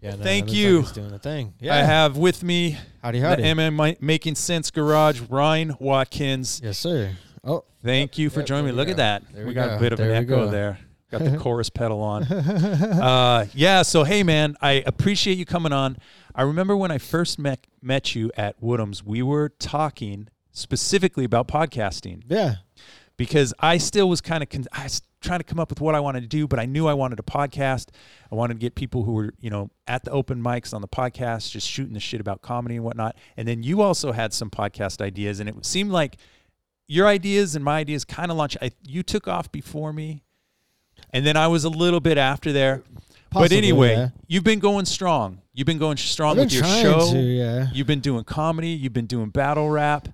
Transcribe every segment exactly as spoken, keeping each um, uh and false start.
Yeah, well, no, thank you. Like he's doing a thing. Yeah. I have with me howdy, howdy. the M M Making Sense Garage, Ryan Watkins. Yes, sir. Oh, thank yep, you for yep, joining me. Look go. at that. There we we go. got a bit of there an echo go. there. Got the chorus pedal on. Uh, yeah, so hey, man, I appreciate you coming on. I remember when I first met, met you at Woodhams, we were talking specifically about podcasting. Yeah. Because I still was kind of con- I was trying to come up with what I wanted to do, but I knew I wanted a podcast. I wanted to get people who were, you know, at the open mics on the podcast, just shooting the shit about comedy and whatnot. And then you also had some podcast ideas, and it seemed like your ideas and my ideas kind of launched. I, you took off before me, and then I was a little bit after there. Possibly, but anyway, yeah. you've been going strong. You've been going strong been with your show. To, yeah. You've been doing comedy. You've been doing battle rap.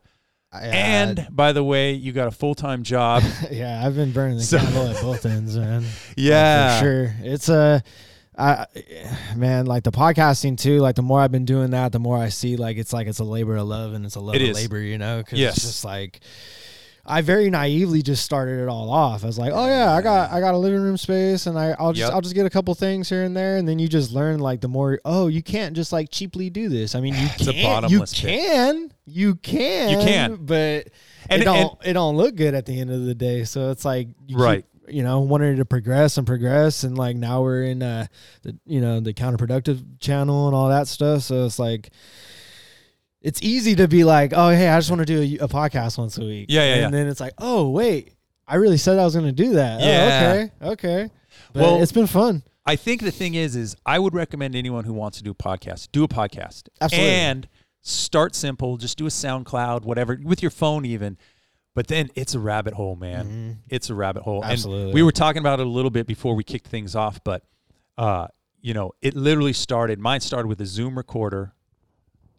I, and, I, by the way, you got a full-time job. Yeah, I've been burning the so, candle at both ends, man. Yeah. Like, for sure. It's a, I, man, like the podcasting, too, like the more I've been doing that, the more I see, like, it's like it's a labor of love and it's a love it of is. labor, you know? Because yes. it's just like... I very naively just started it all off. I was like, "Oh yeah, I got I got a living room space, and I I'll just yep. I'll just get a couple things here and there." And then you just learn like the more oh you can't just like cheaply do this. I mean, you it's can you pit. can you can you can, but and, it don't and, it don't look good at the end of the day. So it's like you right. Keep, you know, wanted to progress and progress, and like now we're in uh the you know the counterproductive channel and all that stuff. So it's like. It's easy to be like, oh, hey, I just want to do a, a podcast once a week. Yeah, yeah, And yeah. then it's like, oh, wait, I really said I was going to do that. Yeah. Oh, okay, okay. But well, it's been fun. I think the thing is, is I would recommend anyone who wants to do a podcast, do a podcast. Absolutely. And start simple. Just do a SoundCloud, whatever, with your phone even. But then it's a rabbit hole, man. Mm-hmm. It's a rabbit hole. Absolutely. And we were talking about it a little bit before we kicked things off, but, uh, you know, it literally started. Mine started with a Zoom recorder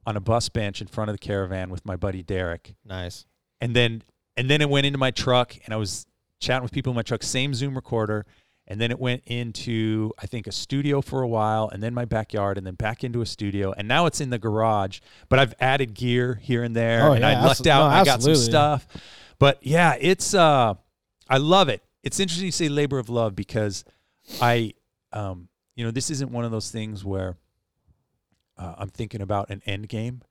on a bus bench in front of the Caravan with my buddy Derek. Nice. And then and then it went into my truck, and I was chatting with people in my truck, same Zoom recorder, and then it went into, I think, a studio for a while, and then my backyard, and then back into a studio, and now it's in the garage, but I've added gear here and there, oh, and yeah, I lucked out, no, and I got some stuff. But, yeah, it's uh, I love it. It's interesting you say labor of love because I, um, you know, this isn't one of those things where, Uh, I'm thinking about an end game.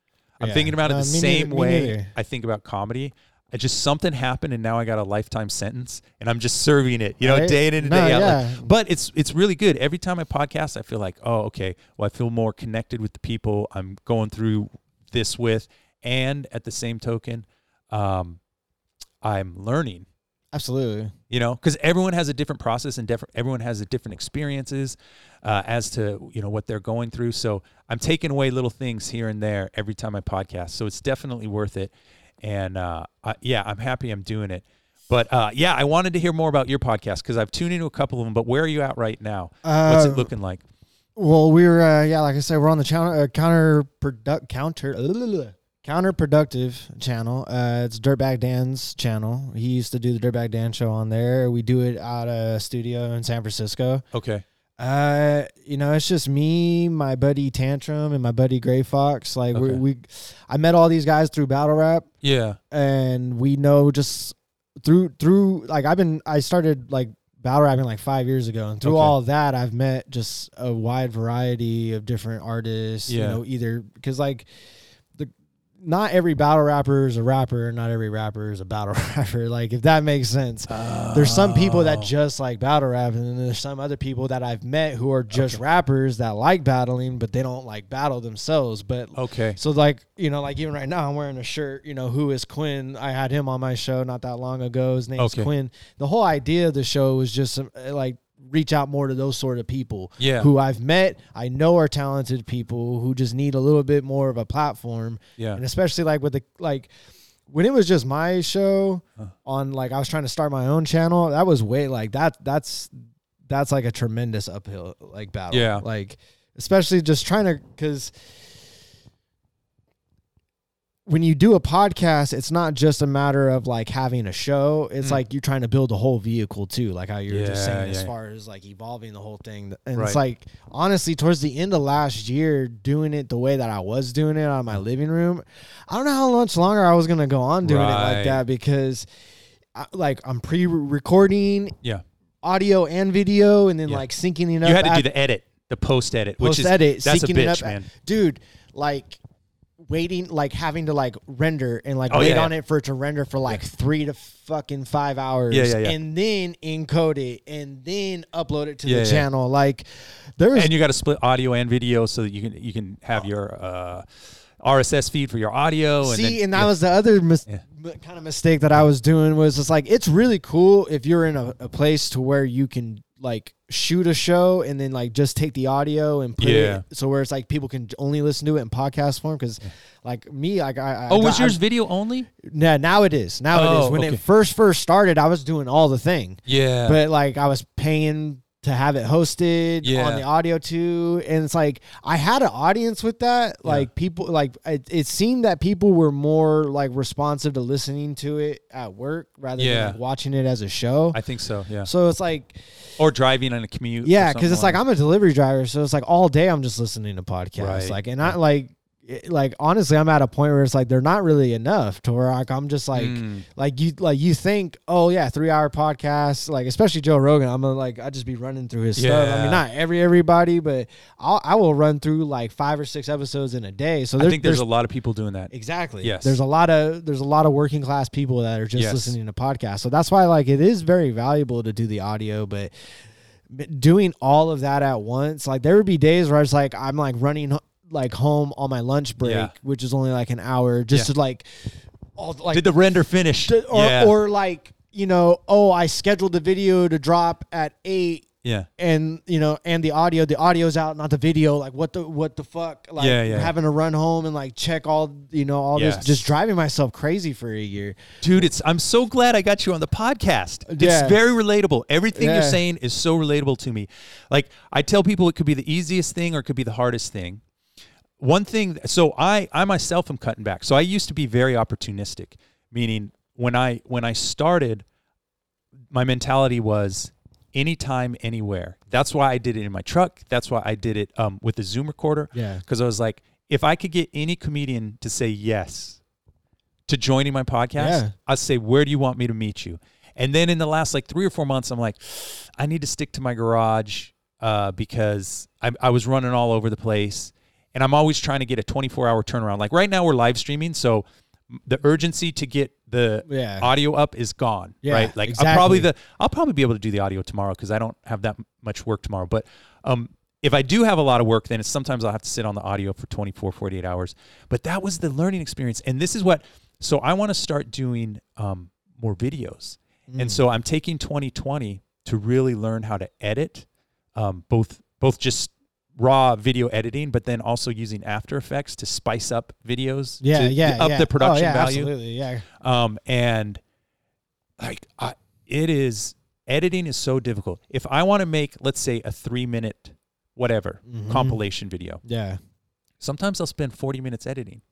I'm yeah. thinking about it uh, the same neither, way I think about comedy. I just something happened and now I got a lifetime sentence and I'm just serving it, you know, right? day in and no, day out. Yeah. Like, but it's it's really good. Every time I podcast, I feel like, oh, okay, well, I feel more connected with the people I'm going through this with. And at the same token, um, I'm learning. Absolutely. You know, because everyone has a different process and def- everyone has a different experiences uh, as to, you know, what they're going through. So I'm taking away little things here and there every time I podcast. So it's definitely worth it. And uh, I, yeah, I'm happy I'm doing it. But uh, yeah, I wanted to hear more about your podcast because I've tuned into a couple of them. But where are you at right now? Uh, What's it looking like? Well, we're, uh, yeah, like I said, we're on the counter, uh, counter, product, counter, uh, Counterproductive channel. Uh, it's Dirtbag Dan's channel. He used to do the Dirtbag Dan show on there. We do it out of a studio in San Francisco. Okay. Uh, you know, it's just me, my buddy Tantrum, and my buddy Gray Fox. Like okay. we, we, I met all these guys through battle rap. Yeah. And we know just through through like I've been I started like battle rapping like five years ago, and through okay. all that I've met just a wide variety of different artists. Yeah. You know, either because like. Not every battle rapper is a rapper. Not every rapper is a battle rapper. Like, if that makes sense. Oh. There's some people that just like battle rap, and then there's some other people that I've met who are just okay. rappers that like battling, but they don't like battle themselves. But okay. So, like, you know, like even right now, I'm wearing a shirt, you know, who is Quinn? I had him on my show not that long ago. His name's okay. Quinn. The whole idea of the show was just like, reach out more to those sort of people yeah. who I've met, I know are talented people who just need a little bit more of a platform. Yeah. And especially like with the, like when it was just my show huh. on, like I was trying to start my own channel. That was way like that. That's, that's like a tremendous uphill like battle. Yeah. Like, especially just trying to, cause when you do a podcast, it's not just a matter of like having a show. It's mm. like you're trying to build a whole vehicle too, like how you were yeah, just saying yeah. as far as like evolving the whole thing. And right. it's like, honestly, towards the end of last year, doing it the way that I was doing it out of my living room, I don't know how much longer I was going to go on doing right. it like that because I, like I'm pre-recording yeah. audio and video and then yeah. like syncing it up. You had to do the edit. The post edit, post which is edit, that's a bitch, up, man. Dude, like waiting, like having to like render and like oh, wait yeah, on yeah. it for it to render for like yeah. three to fucking five hours, yeah, yeah, yeah. and then encode it and then upload it to yeah, the yeah. channel. Like there's and you got to split audio and video so that you can you can have oh. your uh, R S S feed for your audio. And See, then, and that yeah. was the other mis- yeah. kind of mistake that I was doing was just like it's really cool if you're in a, a place to where you can like shoot a show and then like just take the audio and put yeah. it so where it's like people can only listen to it in podcast form because yeah. like me like I, I oh got, was yours I, video only no now it is now oh, it is when okay. it first first started I was doing all the thing yeah but like I was paying to have it hosted yeah. on the audio too and it's like I had an audience with that like yeah. people like it, it seemed that people were more like responsive to listening to it at work rather yeah. than like, watching it as a show. I think so yeah so it's like or driving on a commute. Yeah, because it's like I'm a delivery driver, so it's like all day I'm just listening to podcasts. Right. Like, and I like, it, like honestly, I'm at a point where it's like they're not really enough to where like I'm just like, mm. like you, like you think, oh yeah, three hour podcast, like especially Joe Rogan. I'm a, like I just be running through his yeah. stuff. I mean, not every everybody, but I'll, I will run through like five or six episodes in a day. So I think there's, there's a lot of people doing that. Exactly. Yes. There's a lot of there's a lot of working class people that are just yes. listening to podcasts. So that's why like it is very valuable to do the audio, but. Doing all of that at once, like there would be days where I was like, I'm like running like home on my lunch break, yeah. which is only like an hour, just yeah. to like, all like did the render finish, to, or yeah. or like you know, oh, I scheduled the video to drop at eight, yeah, and you know, and the audio, the audio's out, not the video. Like what the what the fuck, like yeah, yeah. having to run home and like check all you know all yes. this, just driving myself crazy for a year, dude. It's I'm so glad I got you on the podcast. Yeah. It's very relatable. Everything yeah. you're saying is so relatable to me. Like I tell people, it could be the easiest thing or it could be the hardest thing. One thing, so I I myself am cutting back. So I used to be very opportunistic, meaning when I when I started, my mentality was. Anytime, anywhere. That's why I did it in my truck. That's why I did it um, with the Zoom recorder. Yeah. Because I was like, if I could get any comedian to say yes to joining my podcast, yeah. I'd say, where do you want me to meet you? And then in the last like three or four months, I'm like, I need to stick to my garage uh, because I, I was running all over the place. And I'm always trying to get a twenty-four hour turnaround. Like right now we're live streaming. So the urgency to get the yeah. audio up is gone, yeah, right? Like exactly. I'll probably the I'll probably be able to do the audio tomorrow because I don't have that much work tomorrow. But um, if I do have a lot of work, then it's sometimes I'll have to sit on the audio for twenty-four, forty-eight hours. But that was the learning experience. And this is what, so I want to start doing um, more videos. Mm. And so I'm taking twenty twenty to really learn how to edit, um, both both just raw video editing, but then also using After Effects to spice up videos, yeah, to yeah, up yeah. the production oh, yeah, value. Absolutely, yeah. Um, and like, I, it is editing is so difficult. If I want to make, let's say, a three minute whatever mm-hmm. compilation video, yeah, sometimes I'll spend forty minutes editing.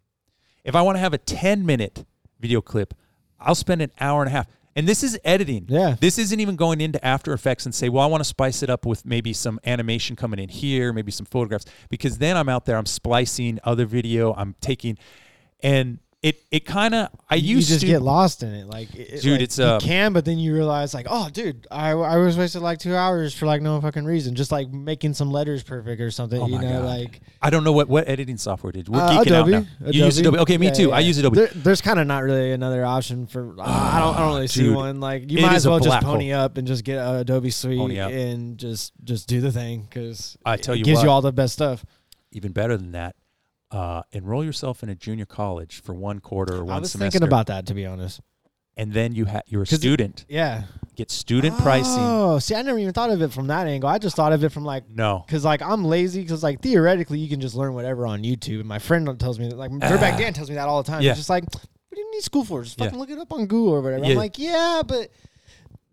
If I want to have a ten minute video clip, I'll spend an hour and a half. And this is editing. Yeah. This isn't even going into After Effects and say, well, I want to spice it up with maybe some animation coming in here, maybe some photographs, because then I'm out there, I'm splicing other video, I'm taking, and it it kind of, I you used to. You just get lost in it. Like, it, dude, like, it's a. You can, but then you realize, like, oh, dude, I, I was wasted like two hours for like no fucking reason, just like making some letters perfect or something, oh you know, God. Like. I don't know what, what editing software did. We're uh, geeking Adobe, out now. Adobe. You use Adobe. Okay, me yeah, too. Yeah. I use Adobe. There, there's kind of not really another option for. Uh, I don't. I don't really see dude, one. Like you might as well just pony hole. Up and just get uh, Adobe Suite and just just do the thing because I tell you, it gives what, you all the best stuff. Even better than that, uh, enroll yourself in a junior college for one quarter or one semester. I was semester, thinking about that, to be honest. And then you ha- you're a student. It, yeah. Get student oh, pricing. Oh, see, I never even thought of it from that angle. I just thought of it from like, no. Because like I'm lazy because like theoretically you can just learn whatever on YouTube. And my friend tells me, that, like Dirtbag Dan tells me that all the time. Yeah. He's just like, what do you need school for? Just fucking yeah. look it up on Google or whatever. Yeah. I'm like, yeah, but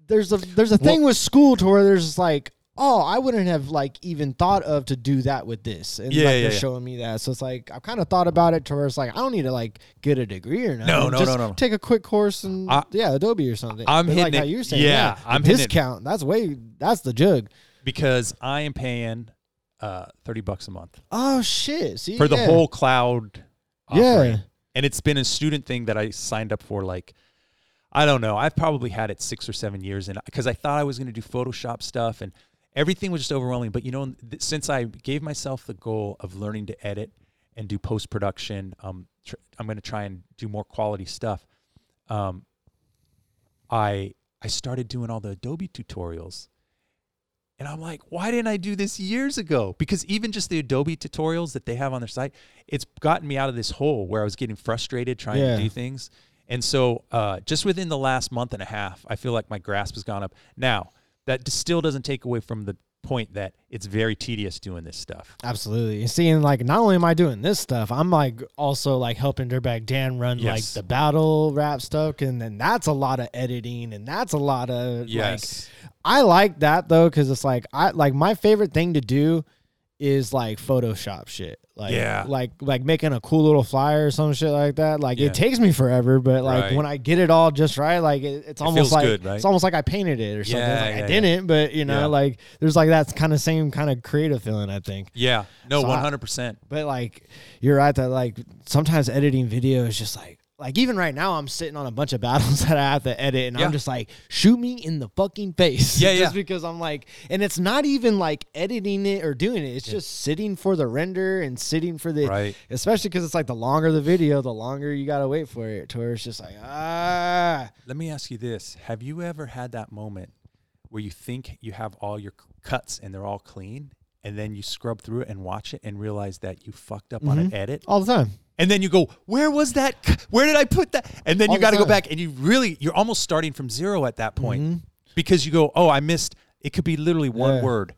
there's a there's a thing well, with school to where there's like, oh, I wouldn't have like even thought of to do that with this. And yeah, like, yeah, they're yeah. showing me that. So it's like, I've kind of thought about it to where it's like, I don't need to like get a degree or nothing. No, no, just no, no. Take a quick course and I, yeah, Adobe or something. I'm hitting like it. How you're saying. Yeah, yeah I'm hitting discount. It. That's way, that's the jug. Because I am paying uh, thirty bucks a month. Oh shit. See, for yeah. the whole cloud offering. Yeah. And it's been a student thing that I signed up for like, I don't know. I've probably had it six or seven years in because I thought I was going to do Photoshop stuff and everything was just overwhelming. But, you know, th- since I gave myself the goal of learning to edit and do post-production, um, tr- I'm going to try and do more quality stuff. Um, I I started doing all the Adobe tutorials. And I'm like, why didn't I do this years ago? Because even just the Adobe tutorials that they have on their site, it's gotten me out of this hole where I was getting frustrated trying yeah. to do things. And so uh, just within the last month and a half, I feel like my grasp has gone up. Now, that still doesn't take away from the point that it's very tedious doing this stuff. Absolutely. And seeing, like, not only am I doing this stuff, I'm, like, also, like, helping Dirtbag Dan run, yes. like, the battle rap stuff. And then that's a lot of editing, and that's a lot of, yes. like, I like that, though, because it's, like, I like my favorite thing to do is, like, Photoshop shit. Like, yeah. like, like making a cool little flyer or some shit like that. Like, yeah. it takes me forever, but like right. when I get it all just right, like it, it's it almost like good, right? it's almost like I painted it or something. Yeah, like yeah, I didn't, yeah. but you know, yeah. like there's like that kind of same kind of creative feeling, I think. Yeah, no, so one hundred percent. I, but like you're right that like sometimes editing video is just like, like even right now I'm sitting on a bunch of battles that I have to edit and yeah. I'm just like, shoot me in the fucking face. Yeah, just yeah. because I'm like, and it's not even like editing it or doing it. It's yeah. just sitting for the render and sitting for the, right. especially because it's like the longer the video, the longer you got to wait for it. To where it's just like, ah. Let me ask you this. Have you ever had that moment where you think you have all your cuts and they're all clean and then you scrub through it and watch it and realize that you fucked up mm-hmm. on an edit? All the time. And then you go, where was that? Where did I put that? And then all you got to go back. And you really, you're almost starting from zero at that point mm-hmm. because you go, oh, I missed. It could be literally one yeah. word.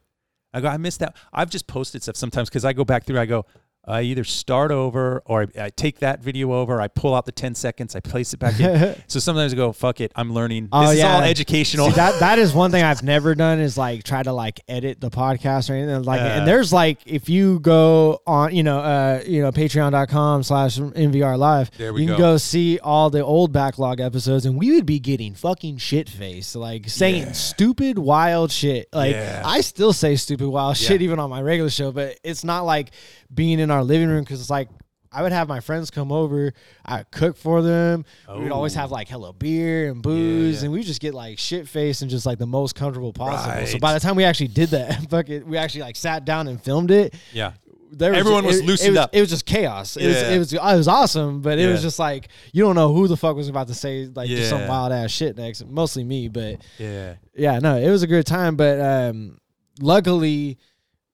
I go, I missed that. I've just posted stuff sometimes because I go back through. I go, I either start over or I, I take that video over. I pull out the ten seconds. I place it back in. So sometimes I go, fuck it. I'm learning. This oh, is yeah. all educational. See, that that is one thing I've never done is like try to like edit the podcast or anything like. Uh, and there's like if you go on, you know, uh, you know, patreon dot com slash N V R Live. There we you go. You can go see all the old backlog episodes, and we would be getting fucking shit faced, like saying yeah. stupid wild shit. Like yeah. I still say stupid wild yeah. shit even on my regular show, but it's not like being in our living room because it's like I would have my friends come over, I would cook for them. Oh. We'd always have like hello beer and booze, yeah, yeah. and we just get like shit faced and just like the most comfortable possible. Right. So by the time we actually did that, fuck it, we actually like sat down and filmed it. Yeah, there was everyone just, was it, loosened it was, up. It was just chaos. It, yeah. was, it was it was awesome, but it yeah. was just like you don't know who the fuck was about to say like yeah. just some wild ass shit next. Mostly me, but yeah, yeah, no, it was a good time. But um, luckily.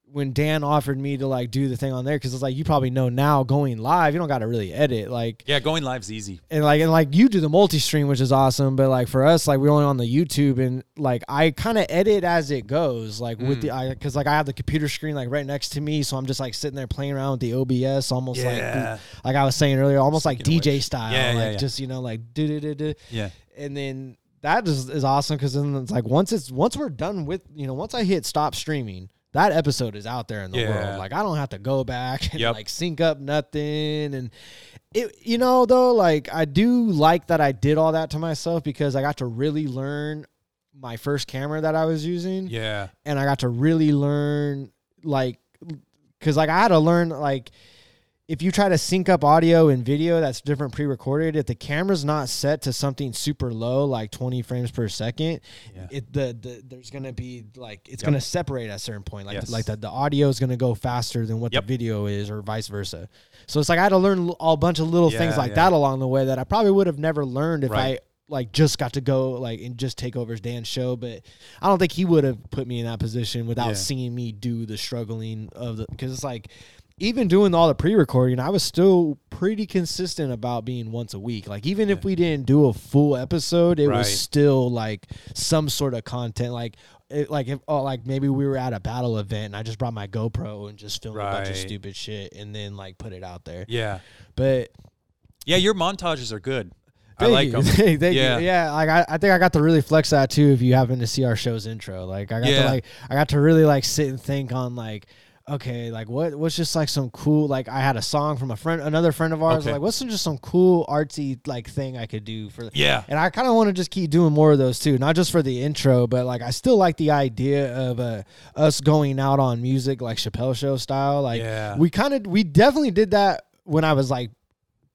When Dan offered me to like do the thing on there, because it's like you probably know now going live, you don't got to really edit. Like yeah, going live's easy. And like and like you do the multi-stream, which is awesome. But like for us, like we're only on the YouTube, and like I kind of edit as it goes, like mm. with the I because like I have the computer screen like right next to me, so I'm just like sitting there playing around with the O B S, almost yeah. like like I was saying earlier, almost Speaking like D J style, yeah, like yeah, yeah. just you know like do do do do. Yeah, and then that is is awesome because then it's like once it's once we're done with you know once I hit stop streaming. That episode is out there in the yeah. world. Like, I don't have to go back and, yep. like, sync up nothing. And, it, you know, though, like, I do like that I did all that to myself because I got to really learn my first camera that I was using. Yeah. And I got to really learn, like, because, like, I had to learn, like, if you try to sync up audio and video that's different pre-recorded, if the camera's not set to something super low, like twenty frames per second, yeah. it the, the there's going to be like, it's yep. going to separate at a certain point. Like, yes. like the, the audio is going to go faster than what yep. the video is or vice versa. So it's like I had to learn a bunch of little yeah, things like yeah. that along the way that I probably would have never learned if right. I like just got to go like and just take over Dan's show. But I don't think he would have put me in that position without yeah. seeing me do the struggling of the, because it's like, even doing all the pre-recording, I was still pretty consistent about being once a week. Like, even yeah. if we didn't do a full episode, it right. was still, like, some sort of content. Like, it, like if oh, like maybe we were at a battle event, and I just brought my GoPro and just filmed right. a bunch of stupid shit and then, like, put it out there. Yeah. But... yeah, your montages are good. Thank I like you. them. Thank yeah. you. Yeah. Like I, I think I got to really flex that, too, if you happen to see our show's intro. Like, I got yeah. to, like, I got to really, like, sit and think on, like... okay, like what? What's just like some cool? Like I had a song from a friend, another friend of ours. Okay. Like what's some, just some cool artsy like thing I could do for? Yeah, and I kind of want to just keep doing more of those too, not just for the intro, but like I still like the idea of uh, us going out on music like Chappelle Show style. Like yeah. we kind of, we definitely did that when I was like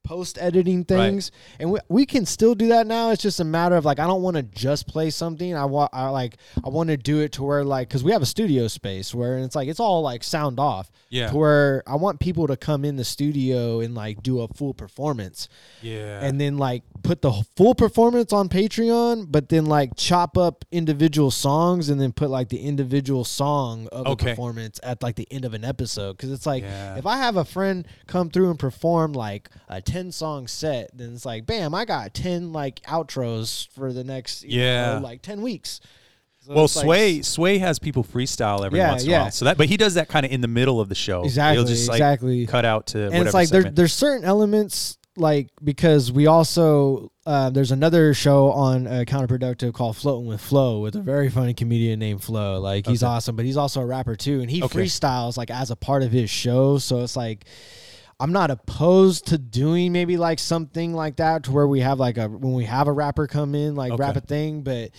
post-editing things. Right. And we, we can still do that now. It's just a matter of, like, I don't want to just play something. I, wa- I like, I want to do it to where, like, because we have a studio space where it's, like, it's all, like, sound off. Yeah. To where I want people to come in the studio and, like, do a full performance. Yeah. And then, like, put the full performance on Patreon, but then, like, chop up individual songs and then put, like, the individual song of okay. a performance at, like, the end of an episode. Because it's, like, yeah. if I have a friend come through and perform, like, a ten song set, then it's like, bam, I got ten like outros for the next yeah know, like ten weeks. So well, Sway like, Sway has people freestyle every yeah, once in yeah. a while, so that but he does that kind of in the middle of the show. Exactly, he'll just like exactly. cut out to. And it's like there, there's certain elements like because we also uh, there's another show on uh, Counterproductive called Floating with Flo with a very funny comedian named Flo. Like he's okay. awesome, but he's also a rapper too, and he okay. freestyles like as a part of his show. So it's like. I'm not opposed to doing maybe like something like that to where we have like a, when we have a rapper come in, like okay. rap a thing. But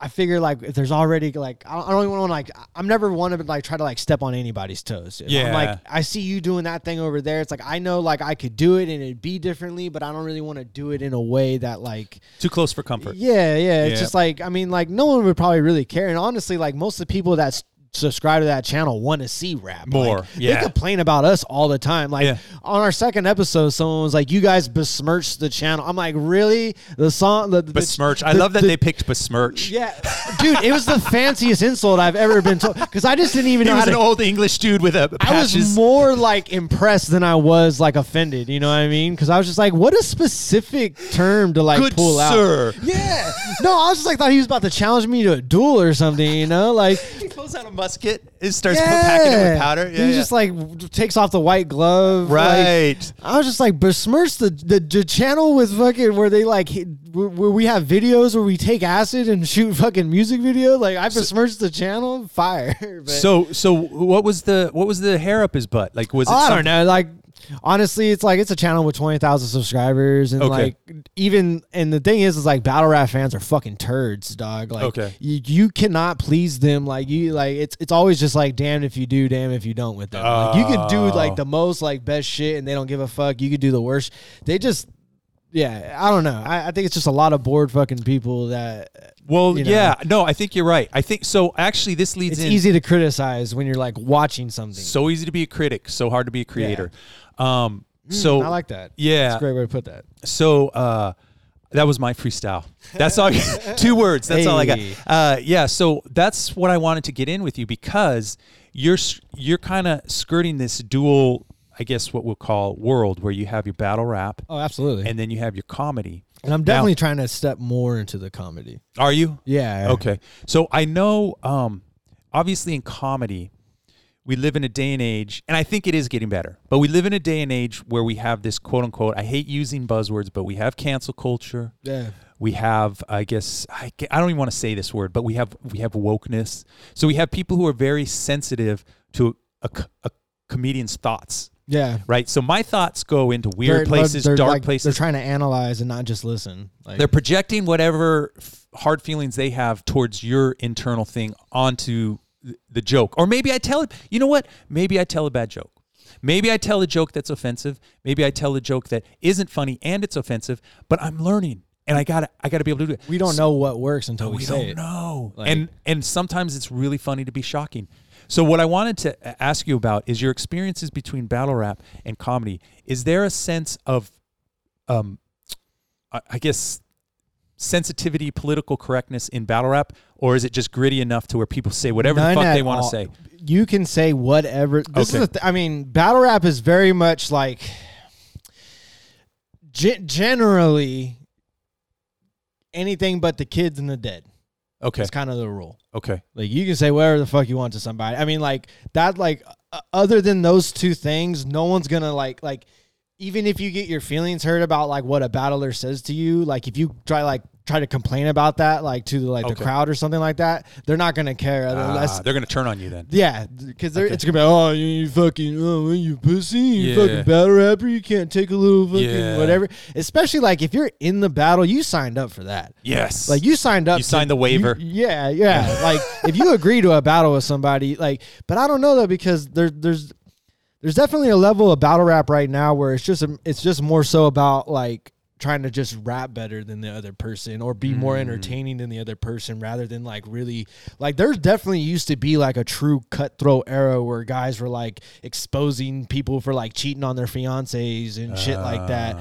I figure like if there's already like, I don't, I don't even want to like, I'm never one to like try to like step on anybody's toes. If yeah. I'm like, I see you doing that thing over there. It's like, I know like I could do it and it'd be differently, but I don't really want to do it in a way that like. Too close for comfort. Yeah. Yeah. yeah. It's just like, I mean, like no one would probably really care. And honestly, like most of the people that's, subscribe to that channel want to see rap more like, yeah they complain about us all the time like yeah. on our second episode someone was like you guys besmirched the channel. I'm like really the song the, the, besmirch the, I love that the, they picked besmirch yeah dude it was the fanciest insult I've ever been told because I just didn't even know he was how an to, old English dude with a patches. I was more like impressed than I was like offended, you know what I mean, because I was just like what a specific term to like good pull sir. out yeah no I was just like thought he was about to challenge me to a duel or something, you know, like he pulls out a musket, it starts yeah. packing it with powder. Yeah, he yeah. just like takes off the white glove. Right. Like, I was just like besmirch the, the the channel with fucking where they like hit, where we have videos where we take acid and shoot fucking music video. Like I besmirched so, the channel. Fire. But. So so what was the what was the hair up his butt? Like was it? I don't know. Like. Honestly, it's like it's a channel with twenty thousand subscribers, and okay. like even and the thing is, is like battle rap fans are fucking turds, dog. Like okay. you, you cannot please them. Like you, like it's it's always just like damn if you do, damn if you don't with them. Oh. Like, you could do like the most like best shit, and they don't give a fuck. You could do the worst. They just. Yeah, I don't know. I, I think it's just a lot of bored fucking people that. Well, you know, yeah, no, I think you're right. I think so. Actually, this leads. It's in, easy to criticize when you're like watching something. So easy to be a critic, so hard to be a creator. Yeah. Um, mm, so I like that. Yeah, that's a great way to put that. So uh, that was my freestyle. That's all. Two words. That's hey. all I got. Uh, yeah. So that's what I wanted to get in with you because you're you're kind of skirting this dual. I guess what we'll call world where you have your battle rap. Oh, absolutely. And then you have your comedy. And I'm definitely now, trying to step more into the comedy. Are you? Yeah. Okay. So I know, um, obviously in comedy, we live in a day and age, and I think it is getting better, but we live in a day and age where we have this quote unquote, I hate using buzzwords, but we have cancel culture. Yeah. We have, I guess, I, I don't even want to say this word, but we have, we have wokeness. So we have people who are very sensitive to a, a, a comedian's thoughts. Yeah. Right. So my thoughts go into weird they're, places, they're dark like, places. They're trying to analyze and not just listen. Like, they're projecting whatever f- hard feelings they have towards your internal thing onto th- the joke. Or maybe I tell it, you know what? Maybe I tell a bad joke. Maybe I tell a joke that's offensive. Maybe I tell a joke that isn't funny and it's offensive, but I'm learning and I gotta, I gotta be able to do it. We don't so, know what works until we, we say it. We don't know. Like, and, and sometimes it's really funny to be shocking. So what I wanted to ask you about is your experiences between battle rap and comedy. Is there a sense of, um, I guess, sensitivity, political correctness in battle rap, or is it just gritty enough to where people say whatever None the fuck they want to say? You can say whatever. This okay. is a th- I mean, battle rap is very much like g- generally anything but the kids and the dead. Okay. It's kind of the rule. Okay. Like, you can say whatever the fuck you want to somebody. I mean, like, that, like, uh, other than those two things, no one's going to, like, like, even if you get your feelings hurt about, like, what a battler says to you, like, if you try, like, try to complain about that, like, to, like, okay. the crowd or something like that, they're not going to care. Unless, uh, they're going to turn on you then. Yeah. Because okay. it's going to be, oh, you, you fucking, oh, you pussy, you yeah. fucking battle rapper, you can't take a little fucking yeah. whatever. Especially, like, if you're in the battle, you signed up for that. Yes. Like, you signed up. You to, signed the waiver. You, yeah, yeah. Like, if you agree to a battle with somebody, like, but I don't know, though, because there, there's... there's definitely a level of battle rap right now where it's just it's just more so about like trying to just rap better than the other person or be mm. more entertaining than the other person rather than like really like there's definitely used to be like a true cutthroat era where guys were like exposing people for like cheating on their fiancés and uh. shit like that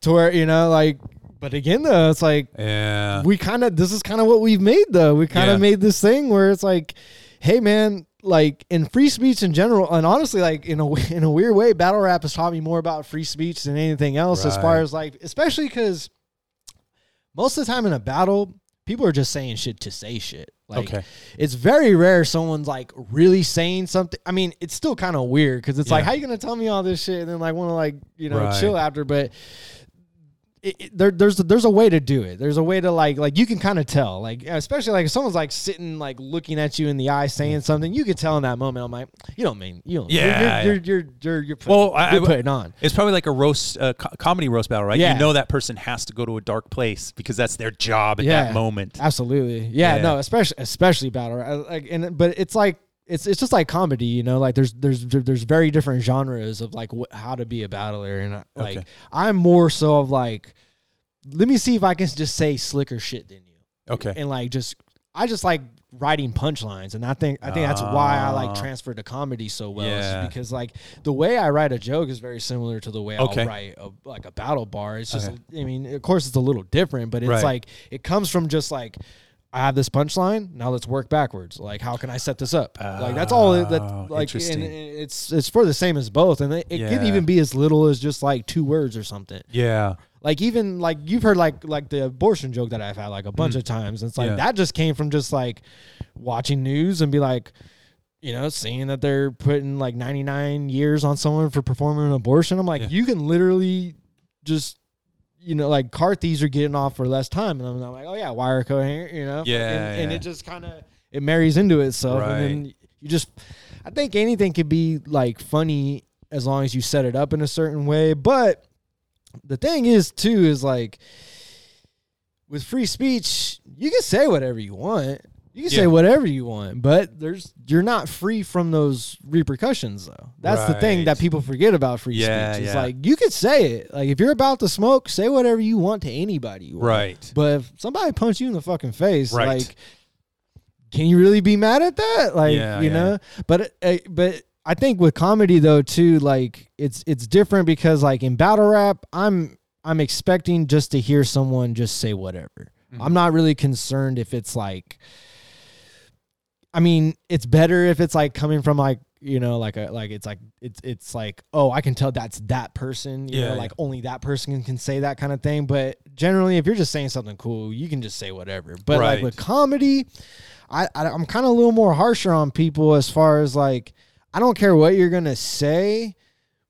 to where, you know, like, but again, though, it's like, yeah, we kind of, this is kind of what we've made though. We kind of yeah. made this thing where it's like, hey man, like in free speech in general, and honestly, like in a in a weird way, battle rap has taught me more about free speech than anything else. Right. As far as like, especially because most of the time in a battle, people are just saying shit to say shit. Like, okay. It's very rare someone's like really saying something. I mean, it's still kind of weird because it's yeah. like, how you gonna tell me all this shit and then like want to like you know right. chill after, but. It, it, there, there's there's a way to do it. There's a way to like like you can kind of tell, like especially like if someone's like sitting like looking at you in the eye saying something, you could tell in that moment. I'm like, you don't mean you don't. Yeah, you're you're you're, you're, you're, you're putting, well, I, you're putting on. It's probably like a roast uh, co- comedy roast battle, right? Yeah. You know that person has to go to a dark place because that's their job at yeah, that moment. Absolutely, yeah, yeah. No, especially especially battle. I, like and but it's like. It's it's just like comedy, you know, like there's there's there's very different genres of like wh- how to be a battler. And like okay. I'm more so of like, let me see if I can just say slicker shit than you. Okay. And like just I just like writing punchlines. And I think I think that's why I like transferred to comedy so well. Yeah. Because like the way I write a joke is very similar to the way okay. I'll write a, like a battle bar. It's just, okay. I mean, of course, it's a little different, but it's right. like it comes from just like. I have this punchline. Now let's work backwards. Like, how can I set this up? Uh, like, that's all. It, that like, and it's it's for the same as both, and it, it yeah. can even be as little as just like two words or something. Yeah. Like even like you've heard like like the abortion joke that I've had like a bunch mm. of times. It's like yeah. that just came from just like watching news and be like, you know, seeing that they're putting like ninety-nine years on someone for performing an abortion. I'm like, yeah. you can literally just. You know, like car thieves are getting off for less time, and I'm, I'm like, oh yeah, wire coherent, you know, yeah, and, yeah. and it just kind of it marries into itself, right. and then you just, I think anything could be like funny as long as you set it up in a certain way. But the thing is, too, is like with free speech, you can say whatever you want, you can yeah. say whatever you want, but there's you're not free from those repercussions, though. That's right. the thing that people forget about free yeah, speech. It's yeah. like, you could say it. Like, if you're about to smoke, say whatever you want to anybody. You want. Right. But if somebody punches you in the fucking face, right. like, can you really be mad at that? Like, yeah, you yeah. know? But uh, but I think with comedy, though, too, like, it's it's different because, like, in battle rap, I'm I'm expecting just to hear someone just say whatever. Mm-hmm. I'm not really concerned if it's, like... I mean, it's better if it's, like, coming from, like, you know, like a like it's like it's it's like oh I can tell that's that person you yeah, know like yeah. only that person can, can say that kind of thing. But generally, if you're just saying something cool, you can just say whatever. But right. like with comedy, I, I I'm kind of a little more harsher on people as far as like I don't care what you're gonna say,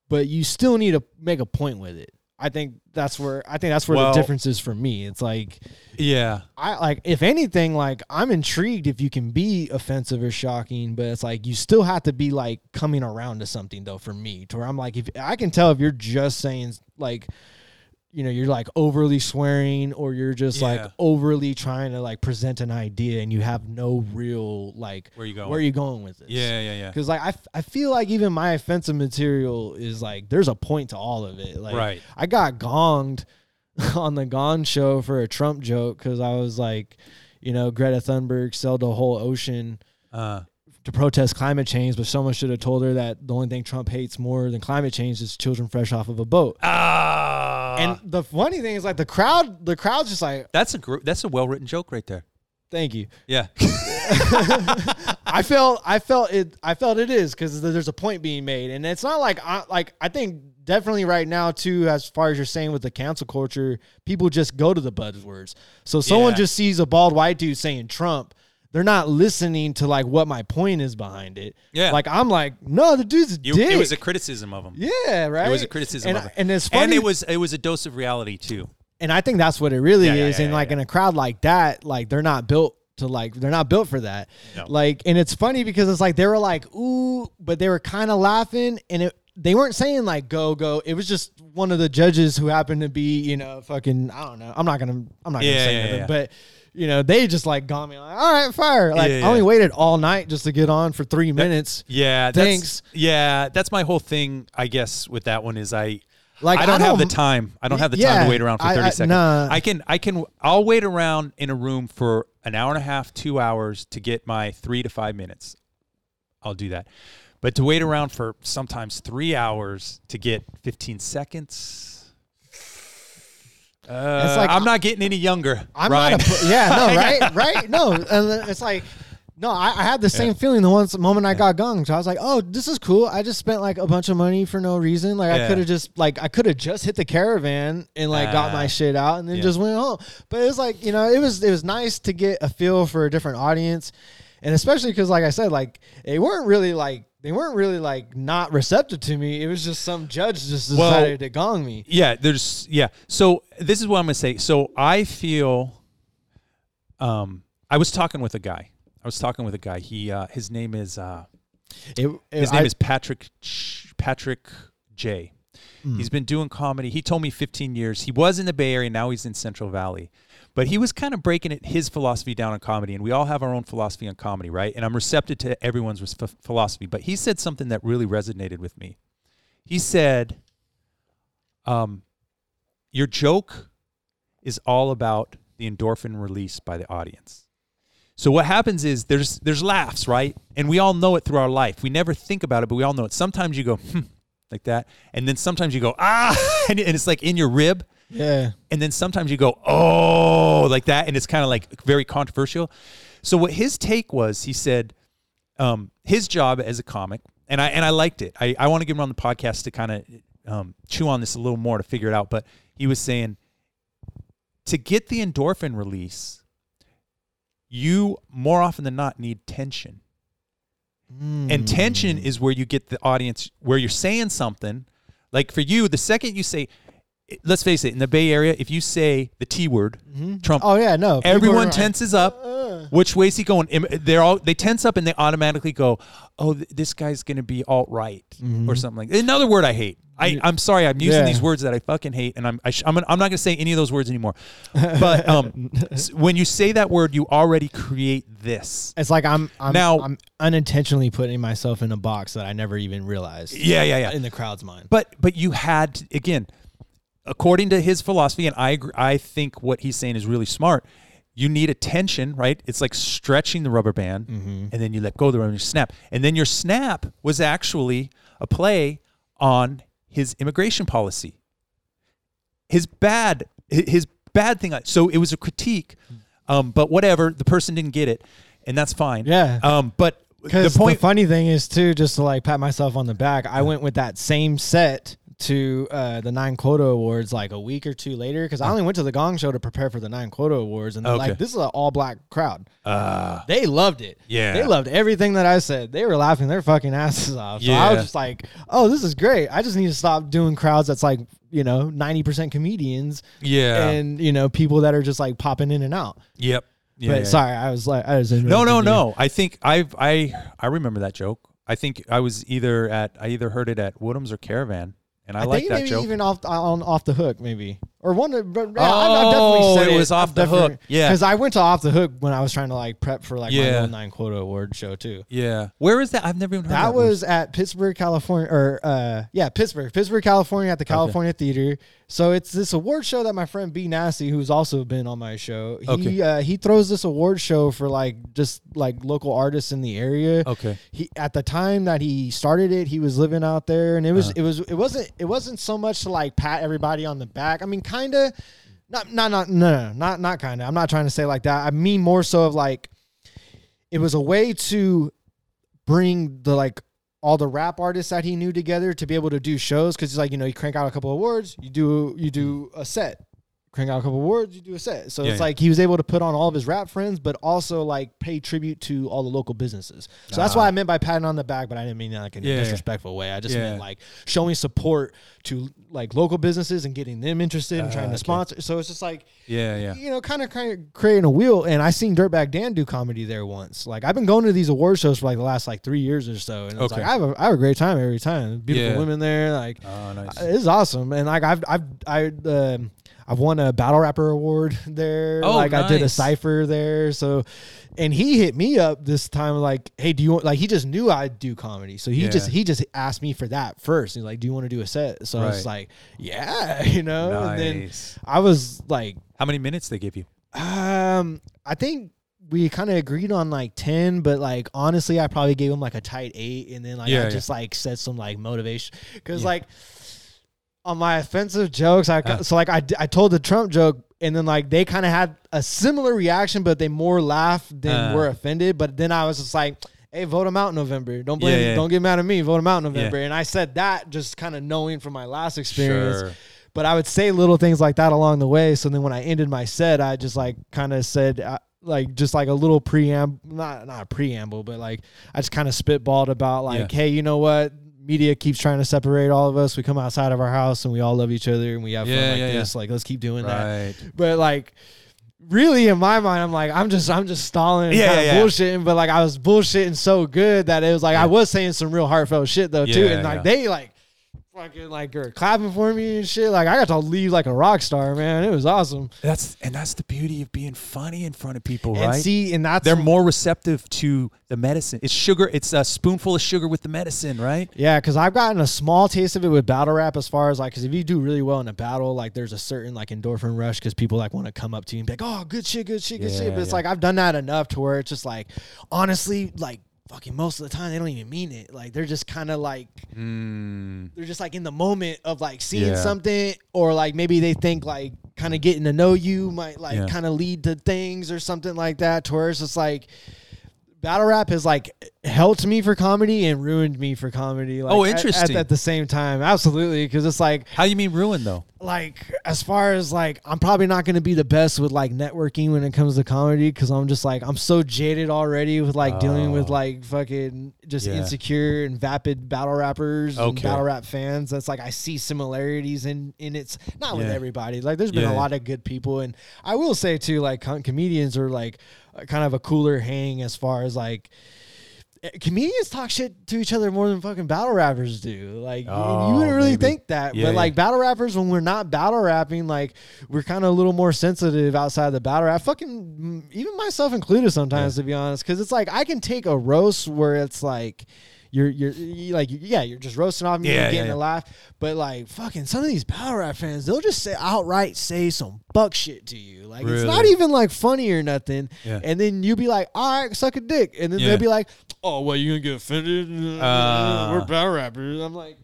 but you still need to make a point with it. I think that's where I think that's where well, the difference is for me. It's like, yeah, I like if anything, like I'm intrigued if you can be offensive or shocking, but it's like you still have to be like coming around to something though for me. To where I'm like, if I can tell if you're just saying like, you know, you're like overly swearing or you're just yeah. like overly trying to like present an idea and you have no real like where you going? Where are you going with this? Yeah, yeah, yeah. Because like I, f- I feel like even my offensive material is like there's a point to all of it. Like right. I got gonged on the Gong Show for a Trump joke because I was like, you know, Greta Thunberg sold the whole ocean. Uh to protest climate change, but someone should have told her that the only thing Trump hates more than climate change is children fresh off of a boat. Ah. And the funny thing is like the crowd, the crowd's just like, that's a group. That's a well-written joke right there. Thank you. Yeah. I felt, I felt it, I felt it is because there's a point being made and it's not like, I, like, I think definitely right now too, as far as you're saying with the cancel culture, people just go to the buzzwords. So someone yeah. just sees a bald white dude saying Trump. They're not listening to, like, what my point is behind it. Yeah. Like, I'm like, no, the dude's a you, dick. It was a criticism of him. Yeah, right? It was a criticism and, of him. And, it's funny. And it was it was a dose of reality, too. And I think that's what it really yeah, is. Yeah, yeah, and, yeah, like, yeah. in a crowd like that, like, they're not built to, like, they're not built for that. No. Like, and it's funny because it's like they were like, ooh, but they were kind of laughing. And it, they weren't saying, like, go, go. It was just one of the judges who happened to be, you know, fucking, I don't know. I'm not going to, I'm not going to yeah, say yeah, anything. Yeah. But you know, they just like got me like, all right, fire. Like yeah, yeah. I only waited all night just to get on for three minutes. That, yeah. Thanks. That's, yeah. That's my whole thing, I guess, with that one is I, like, I don't, I don't have the time. I don't have the yeah, time to wait around for thirty I, I, seconds. Nah. I can, I can, I'll wait around in a room for an hour and a half, two hours to get my three to five minutes. I'll do that. But to wait around for sometimes three hours to get fifteen seconds. Uh, it's like, I'm not getting any younger. I'm Ryan. Not a, yeah, no, right? Right? No. And it's like, no, I, I had the same yeah. feeling the once moment I got gonged. So I was like, oh, this is cool. I just spent like a bunch of money for no reason. Like yeah. I could have just like I could have just hit the Caravan and like uh, got my shit out and then yeah. just went home. But it was like, you know, it was it was nice to get a feel for a different audience. And especially because, like I said, like they weren't really like they weren't really like not receptive to me. It was just some judge just decided well, to gong me. Yeah, there's yeah. So this is what I'm gonna say. So I feel, um, I was talking with a guy. I was talking with a guy. He uh, his name is uh, it, it, his name I, is Patrick Patrick J. Mm. He's been doing comedy. He told me fifteen years. He was in the Bay Area. Now he's in Central Valley. But he was kind of breaking it, his philosophy down on comedy, and we all have our own philosophy on comedy, right? And I'm receptive to everyone's f- philosophy. But he said something that really resonated with me. He said, um, your joke is all about the endorphin release by the audience. So what happens is there's there's laughs, right? And we all know it through our life. We never think about it, but we all know it. Sometimes you go, hmm, like that. And then sometimes you go, ah, and it's like in your rib. Yeah. And then sometimes you go, oh, like that. And it's kind of like very controversial. So what his take was, he said um, his job as a comic, and I and I liked it. I, I want to get him on the podcast to kind of um, chew on this a little more to figure it out. But he was saying to get the endorphin release, you more often than not need tension. Mm. And tension is where you get the audience, where you're saying something. Like for you, the second you say... Let's face it, in the Bay Area, if you say the T word, mm-hmm. Trump, oh yeah, no, everyone are, tenses up. Uh, Which way's he going? They're all they tense up and they automatically go, "Oh, th- this guy's going to be alt-right mm-hmm. or something." like that. Another word I hate. I I'm sorry, I'm using yeah. these words that I fucking hate, and I'm I sh- I'm, an, I'm not going to say any of those words anymore. But um, when you say that word, you already create this. It's like I'm, I'm now I'm unintentionally putting myself in a box that I never even realized. Yeah, yeah, yeah. In the crowd's mind, but but you had to, again. According to his philosophy, and I agree, I think what he's saying is really smart, you need a tension, right? It's like stretching the rubber band, mm-hmm. and then you let go of the rubber and you snap. And then your snap was actually a play on his immigration policy. His bad his bad thing. So it was a critique, um, but whatever. The person didn't get it, and that's fine. Yeah. Um, but the, point- the funny thing is, too, just to like pat myself on the back, I went with that same set to uh, the Nine Quota Awards like a week or two later, because I only went to the Gong Show to prepare for the Nine Quota Awards, and they're okay. like, this is an all-black crowd. Uh, they loved it. Yeah, they loved everything that I said. They were laughing their fucking asses off. So yeah. I was just like, oh, this is great. I just need to stop doing crowds that's like, you know, ninety percent comedians. Yeah, and you know, people that are just like popping in and out. Yep. Yeah, but yeah, sorry, yeah. I was like, I was no, no, no. I think I've I I remember that joke. I think I was either at I either heard it at Woodhams or Caravan. And I, I like think that maybe joke. Even off on off the hook, maybe or one. But yeah, oh, I've definitely said it was it. off I've the hook. Yeah, because I went to Off the Hook when I was trying to like prep for like yeah. my own Nine Quota Award show too. Yeah, where is that? I've never even heard that. That was one. At Pittsburg, California, or uh, yeah, Pittsburg, Pittsburg, California, at the California okay. Theater. So it's this award show that my friend B. Nasty, who's also been on my show, he okay. uh, he throws this award show for like just like local artists in the area. Okay. He at the time that he started it, he was living out there, and it was uh. it was it wasn't it wasn't so much to like pat everybody on the back. I mean, kind of, not not not no no not not kind of. I'm not trying to say like that. I mean more so of like it was a way to bring the like. all the rap artists that he knew together to be able to do shows. Cause it's like, you know, you crank out a couple of awards, you do, you do a set, crank out a couple of awards, you do a set. So yeah, it's yeah. like, he was able to put on all of his rap friends, but also like pay tribute to all the local businesses. So uh-huh. that's what I meant by patting on the back, but I didn't mean that like in yeah, a disrespectful yeah. way. I just yeah. meant like showing support to like local businesses and getting them interested uh, and trying to okay. sponsor. So it's just like, yeah, yeah, you know, kind of kind of creating a wheel. And I seen Dirtbag Dan do comedy there once. Like I've been going to these award shows for like the last like three years or so. And it's okay. like, I have a, I have a great time every time. Beautiful yeah. women there. Like, oh, nice. It's awesome. And like, I've, I've, I, um, uh, I won a battle rapper award there. Oh, like nice. I did a cypher there. So, and he hit me up this time like, hey, do you want, like, he just knew I do comedy. So he yeah. just, he just asked me for that first. He's like, do you want to do a set? So right. I was like, yeah, you know, nice. And then I was like, how many minutes they give you? Um, I think we kind of agreed on like ten, but like, honestly, I probably gave him like a tight eight. And then like, yeah, I yeah. just like said some like motivation. Cause yeah. like, on my offensive jokes, I uh, so like I, I told the Trump joke, and then like they kind of had a similar reaction, but they more laughed than uh, were offended. But then I was just like, "Hey, vote him out in November. Don't blame, yeah, yeah. don't get mad at me. Vote him out in November." Yeah. And I said that just kind of knowing from my last experience. Sure. But I would say little things like that along the way. So then when I ended my set, I just like kind of said uh, like just like a little preamble, not not a preamble, but like I just kind of spitballed about like, yeah. "Hey, you know what? Media keeps trying to separate all of us. We come outside of our house and we all love each other and we have yeah, fun like yeah, this. Yeah. Like, let's keep doing right. that." But like, really in my mind, I'm like, I'm just, I'm just stalling and yeah, kind yeah, of bullshitting. Yeah. But like, I was bullshitting so good that it was like, yeah. I was saying some real heartfelt shit though yeah, too. And like, yeah. they like fucking like are clapping for me and shit. Like I got to leave like a rock star, man. It was awesome. That's, and that's the beauty of being funny in front of people, and right? See, and that's, they're more receptive to the medicine. It's sugar. It's a spoonful of sugar with the medicine, right? Yeah, because I've gotten a small taste of it with battle rap as far as like, because if you do really well in a battle, like there's a certain like endorphin rush because people like want to come up to you and be like, "Oh, good shit, good shit, good yeah, shit." But yeah. it's like I've done that enough to where it's just like, honestly, like fucking most of the time they don't even mean it. Like they're just kind of like, mm. they're just like in the moment of like seeing yeah. something, or like maybe they think like kind of getting to know you might like yeah. kind of lead to things or something like that. To where it's just like, battle rap has like helped me for comedy and ruined me for comedy. Like, oh, interesting. At, at, at the same time, absolutely, because it's like, how do you mean ruined though? Like as far as like, I'm probably not going to be the best with like networking when it comes to comedy because I'm just like, I'm so jaded already with like oh. dealing with like fucking just yeah. insecure and vapid battle rappers okay. and battle rap fans. That's like, I see similarities in in it's not yeah. with everybody. Like there's been yeah. a lot of good people, and I will say too, like com- comedians are like kind of a cooler hang as far as like comedians talk shit to each other more than fucking battle rappers do. Like oh, you wouldn't really maybe. think that, yeah, but yeah. like battle rappers, when we're not battle rapping, like we're kind of a little more sensitive outside of the battle rap. Fucking even myself included sometimes, yeah. to be honest, because it's like I can take a roast where it's like you're you're you like yeah you're just roasting off me yeah, and getting yeah, yeah. a laugh, but like fucking some of these battle rap fans, they'll just say outright say some buck shit to you, like really? It's not even like funny or nothing yeah. and then you be like, all right, suck a dick, and then yeah. they'll be like, oh well, you're gonna get offended, uh, we're battle rappers. I'm like,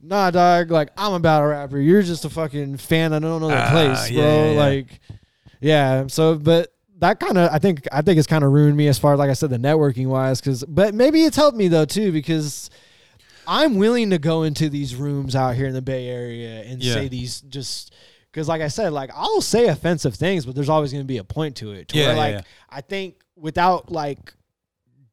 nah dog, like I'm a battle rapper, you're just a fucking fan. I don't know the uh, place yeah, bro yeah, yeah. like yeah so but that kind of, I think, I think it's kind of ruined me as far as, like I said, the networking wise, because, but maybe it's helped me though too, because I'm willing to go into these rooms out here in the Bay Area and yeah. say these just, because like I said, like I'll say offensive things, but there's always going to be a point to it. To yeah, where, yeah, like yeah. I think without like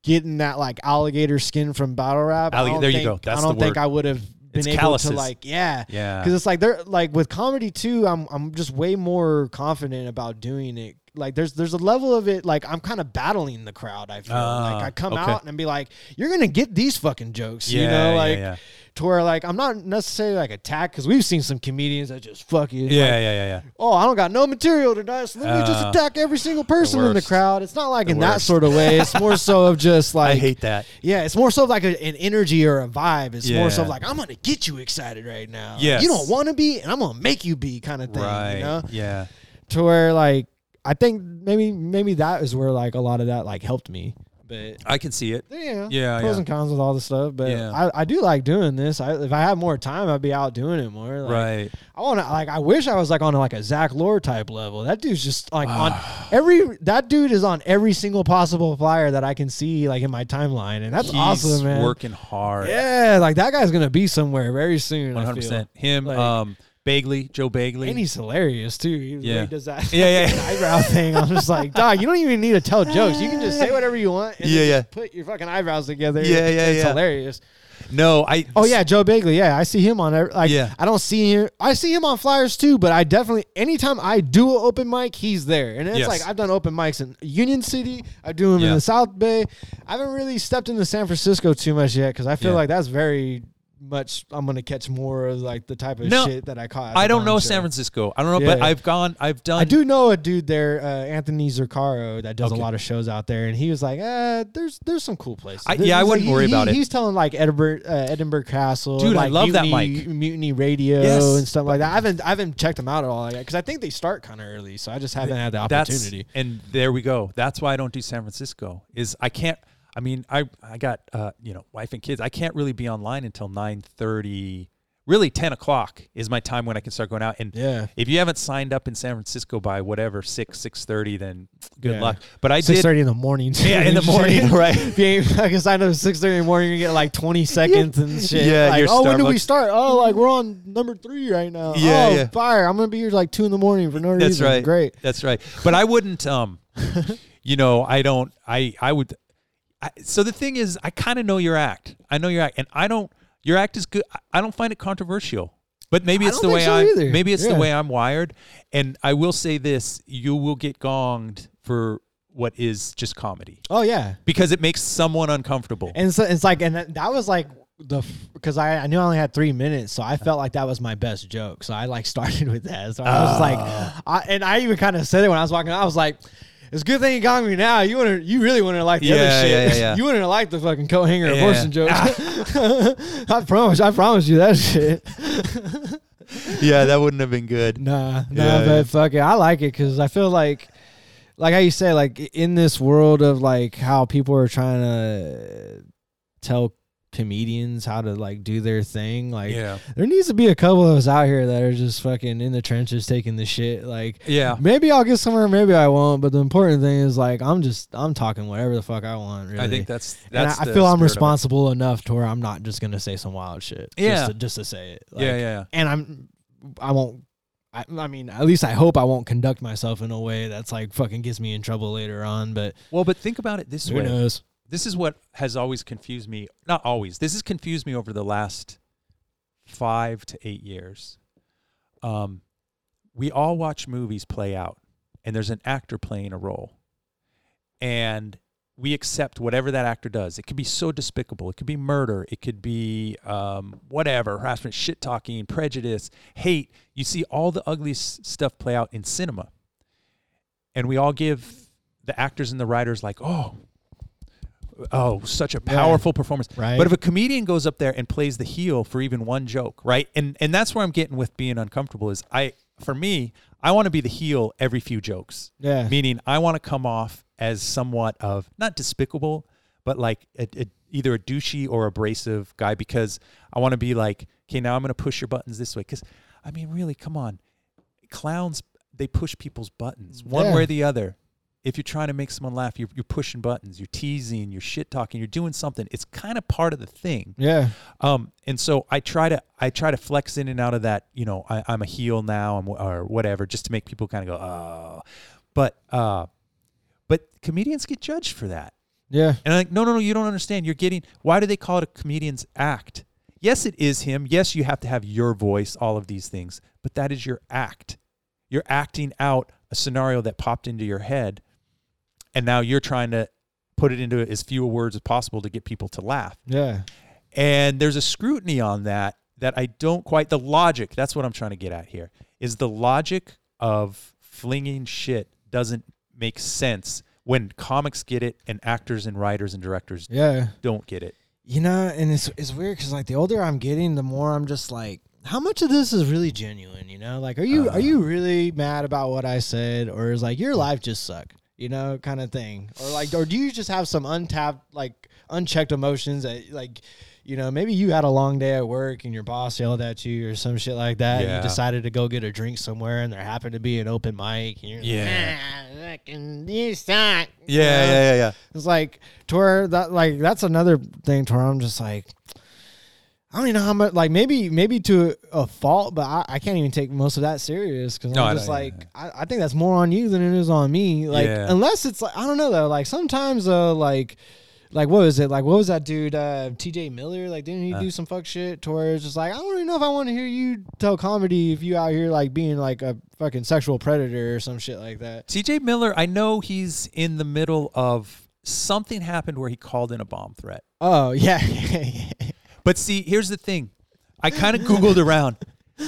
getting that like alligator skin from battle rap, Allig- I don't there think, you go. That's I don't the think word. I would have been it's able calluses. To like, yeah, yeah, because it's like they're like with comedy too. I'm I'm just way more confident about doing it. Like there's there's a level of it like I'm kind of battling the crowd. I feel uh, like I come okay. out and I'm be like, you're gonna get these fucking jokes, yeah, you know, like yeah, yeah. to where like I'm not necessarily like attacked, because we've seen some comedians that just fuck you. Yeah, like, yeah, yeah, yeah. Oh, I don't got no material tonight, so let uh, me just attack every single person the in the crowd. It's not like the in worst. That sort of way. It's more so of just like, I hate that. Yeah, it's more so of like a, an energy or a vibe. It's yeah. more so of like, I'm gonna get you excited right now. Yeah, like, you don't want to be, and I'm gonna make you be kind of thing. Right. You know? Yeah. To where like, I think maybe maybe that is where like a lot of that like helped me. But I can see it. Yeah. Yeah. Pros yeah. and cons with all the stuff. But yeah. I, I do like doing this. I, if I had more time, I'd be out doing it more. Like, right. I wanna like I wish I was like on like a Zach Lohr type level. That dude's just like on every that dude is on every single possible flyer that I can see like in my timeline. And that's He's awesome, man. Working hard. Yeah, like that guy's gonna be somewhere very soon. One hundred percent. Him, like, um, Bagley, Joe Bagley. And he's hilarious, too. He yeah. does that yeah, yeah. eyebrow thing. I'm just like, dog, you don't even need to tell jokes. You can just say whatever you want and yeah, yeah. put your fucking eyebrows together. Yeah, yeah, it's yeah. hilarious. No, I... Oh, yeah, Joe Bagley. Yeah, I see him on... Every, like, yeah. I don't see him... I see him on flyers, too, but I definitely... Anytime I do an open mic, he's there. And it's yes. like, I've done open mics in Union City. I do them yeah. in the South Bay. I haven't really stepped into San Francisco too much yet because I feel yeah. like that's very... much I'm going to catch more of like the type of no, shit that I caught. I don't know show. San Francisco. I don't know, yeah. but I've gone, I've done. I do know a dude there, uh, Anthony Zuccaro, that does okay. a lot of shows out there. And he was like, eh, there's, there's some cool places. I, yeah, I wouldn't like, worry he, about he, it. He's telling like Edinburgh, uh, Edinburgh Castle. Dude, like, I love Mutiny, that mic. Mutiny Radio yes. and stuff like that. I haven't, I haven't checked them out at all. Like, cause I think they start kind of early. So I just haven't had the opportunity. That's, and there we go. That's why I don't do San Francisco is I can't, I mean, I, I got, uh, you know, wife and kids. I can't really be online until nine thirty, really ten o'clock is my time when I can start going out. And yeah. if you haven't signed up in San Francisco by whatever, six, six thirty, then good yeah. luck. But I did. six thirty in the morning. Too, yeah, in the morning, right. If you ain't, I can sign up at six thirty in the morning, you get like twenty seconds yeah. and shit. Yeah, like, oh, Starbucks. When do we start? Oh, like we're on number three right now. Yeah, oh, yeah. fire. I'm going to be here like two in the morning for no reason. That's right. Great. That's right. But I wouldn't, um, you know, I don't, I, I would. I, so the thing is, I kind of know your act. I know your act, and I don't. Your act is good. I don't find it controversial, but maybe it's the way so I. Either. Maybe it's yeah. the way I'm wired. And I will say this: you will get gonged for what is just comedy. Oh yeah, because it makes someone uncomfortable. And so it's like, and that was like the because I, I knew I only had three minutes, so I felt like that was my best joke. So I like started with that. So I was uh. like, I, and I even kind of said it when I was walking out. I was like. It's a good thing you got me now. You wouldn't. You really wouldn't have liked the yeah, other shit. Yeah, yeah. You wouldn't have liked the fucking coat hanger yeah. abortion jokes. Ah. I promise. I promise you that shit. yeah, that wouldn't have been good. Nah, nah. Yeah, but yeah. fuck it, I like it because I feel like, like how you say, like in this world of like how people are trying to tell comedians how to like do their thing, like yeah. there needs to be a couple of us out here that are just fucking in the trenches taking the shit, like yeah maybe I'll get somewhere, maybe I won't, but the important thing is like I'm just I'm talking whatever the fuck I want, really. I think that's that's and I, I feel I'm responsible enough to where I'm not just gonna say some wild shit yeah just to, just to say it like, yeah yeah and I'm I won't I, I mean at least I hope I won't conduct myself in a way that's like fucking gets me in trouble later on, but well but think about it this who way who knows. This is what has always confused me. Not always. This has confused me over the last five to eight years. Um, we all watch movies play out, and there's an actor playing a role. And we accept whatever that actor does. It could be so despicable. It could be murder. It could be um, whatever, harassment, shit-talking, prejudice, hate. You see all the ugliest stuff play out in cinema. And we all give the actors and the writers like, oh, oh, such a powerful yeah. performance. Right. But if a comedian goes up there and plays the heel for even one joke, right? And and that's where I'm getting with being uncomfortable is I, for me, I want to be the heel every few jokes. Yeah. Meaning I want to come off as somewhat of, not despicable, but like a, a, either a douchey or abrasive guy because I want to be like, okay, now I'm going to push your buttons this way. Because, I mean, really, come on. Clowns, they push people's buttons one yeah. way or the other. If you're trying to make someone laugh, you're, you're pushing buttons, you're teasing, you're shit talking, you're doing something. It's kind of part of the thing. Yeah. Um. And so I try to I try to flex in and out of that. You know, I, I'm a heel now, I'm, or whatever, just to make people kind of go, oh. But uh, but comedians get judged for that. Yeah. And I'm like, no, no, no, you don't understand. You're getting. Why do they call it a comedian's act? Yes, it is him. Yes, you have to have your voice. All of these things, but that is your act. You're acting out a scenario that popped into your head. And now you're trying to put it into as few words as possible to get people to laugh. Yeah. And there's a scrutiny on that that I don't quite, the logic, that's what I'm trying to get at here, is the logic of flinging shit doesn't make sense when comics get it and actors and writers and directors yeah. don't get it. You know, and it's it's weird because like the older I'm getting, the more I'm just like, how much of this is really genuine, you know? Like, are you uh, are you really mad about what I said? Or is like, your life just sucked? You know, kind of thing. Or like, or do you just have some untapped, like unchecked emotions that like, you know, maybe you had a long day at work and your boss yelled at you or some shit like that. Yeah. And you decided to go get a drink somewhere and there happened to be an open mic. And you're yeah. like, ah, look, you suck. Yeah, you know? yeah, yeah, yeah. It's like, Tor, that, like, that's another thing, Tor. I'm just like, I don't even know how much, like maybe maybe to a fault, but I, I can't even take most of that serious because no, I'm just I like, I, I think that's more on you than it is on me. Like, yeah. unless it's like, I don't know though, like sometimes though, like, like what was it? Like, what was that dude, uh, T J Miller? Like, didn't he uh. do some fuck shit towards just like, I don't even know if I want to hear you tell comedy if you out here like being like a fucking sexual predator or some shit like that. T J Miller, I know he's in the middle of something happened where he called in a bomb threat. Oh, yeah. But see, here's the thing. I kind of Googled around.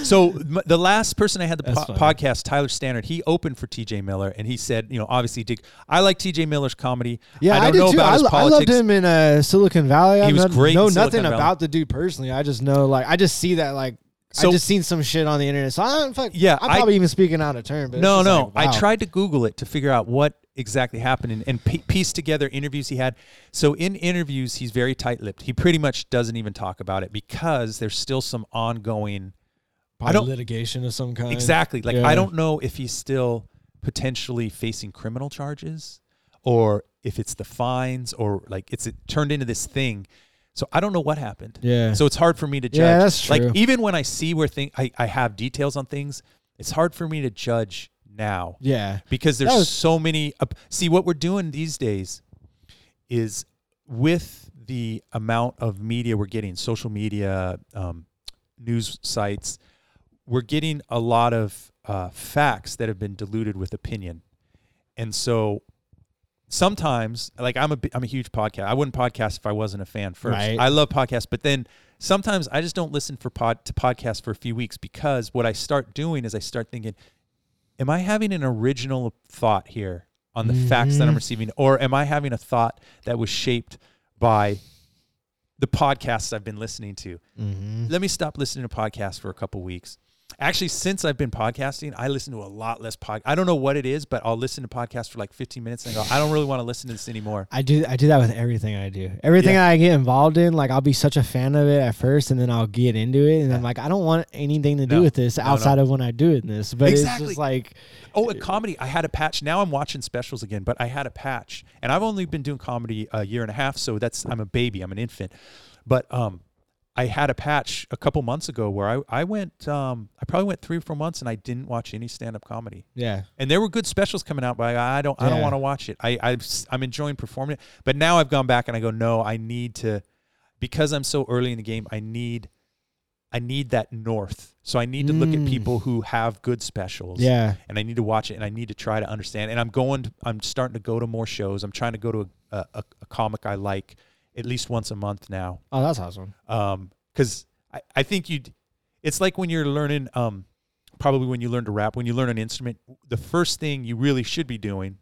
So the last person I had the po- podcast, Tyler Stannard, he opened for T J Miller, and he said, you know, obviously, Dick, I like T J Miller's comedy. Yeah, I don't I know too. about I his l- politics. I loved him in uh, Silicon Valley. He I was not, great. Know nothing Valley. about the dude personally. I just know, like, I just see that, like, so, I just seen some shit on the internet. So I don't fuck. Yeah, I'm probably I, even speaking out of turn. But no, no, like, wow. I tried to Google it to figure out what exactly happened and, and p- piece together interviews he had. So in interviews, he's very tight-lipped. He pretty much doesn't even talk about it because there's still some ongoing. Probably I don't, litigation of some kind. Exactly. Like, yeah. I don't know if he's still potentially facing criminal charges or if it's the fines or, like, it's it turned into this thing. So I don't know what happened. Yeah. So it's hard for me to judge. Yeah, that's true. Like, even when I see where thing, I, I have details on things, it's hard for me to judge now. Yeah. Because there's was- so many. Uh, see, what we're doing these days is with the amount of media we're getting, social media, um, news sites, we're getting a lot of uh, facts that have been diluted with opinion. And so sometimes, like, I'm a, I'm a huge podcast. I wouldn't podcast if I wasn't a fan first. Right. I love podcasts. But then sometimes I just don't listen for pod, to podcasts for a few weeks because what I start doing is I start thinking, am I having an original thought here on the mm-hmm. facts that I'm receiving? Or am I having a thought that was shaped by the podcasts I've been listening to? Mm-hmm. Let me stop listening to podcasts for a couple weeks. Actually, since I've been podcasting, I listen to a lot less pod. I don't know what it is, but I'll listen to podcasts for like fifteen minutes and I go, I don't really want to listen to this anymore. I do I do that with everything I do. Everything yeah. I get involved in, like, I'll be such a fan of it at first and then I'll get into it and yeah. I'm like, I don't want anything to do no, with this no, outside no. of when I do it in this. But exactly. it's just like... Oh, at comedy, I had a patch. Now I'm watching specials again, but I had a patch. And I've only been doing comedy a year and a half, so that's I'm a baby. I'm an infant. But... um. I had a patch a couple months ago where I, I went, um, I probably went three or four months and I didn't watch any stand-up comedy. Yeah. And there were good specials coming out, but I don't, yeah. I don't want to watch it. I, I've, I'm enjoying performing it, but now I've gone back and I go, no, I need to, because I'm so early in the game, I need, I need that north. So I need to mm. look at people who have good specials. Yeah. And I need to watch it and I need to try to understand. And I'm going, to, I'm starting to go to more shows. I'm trying to go to a, a, a comic I like at least once a month now. Oh, that's awesome. Um, because I, I think you, it's like when you're learning, um, probably when you learn to rap, when you learn an instrument, the first thing you really should be doing,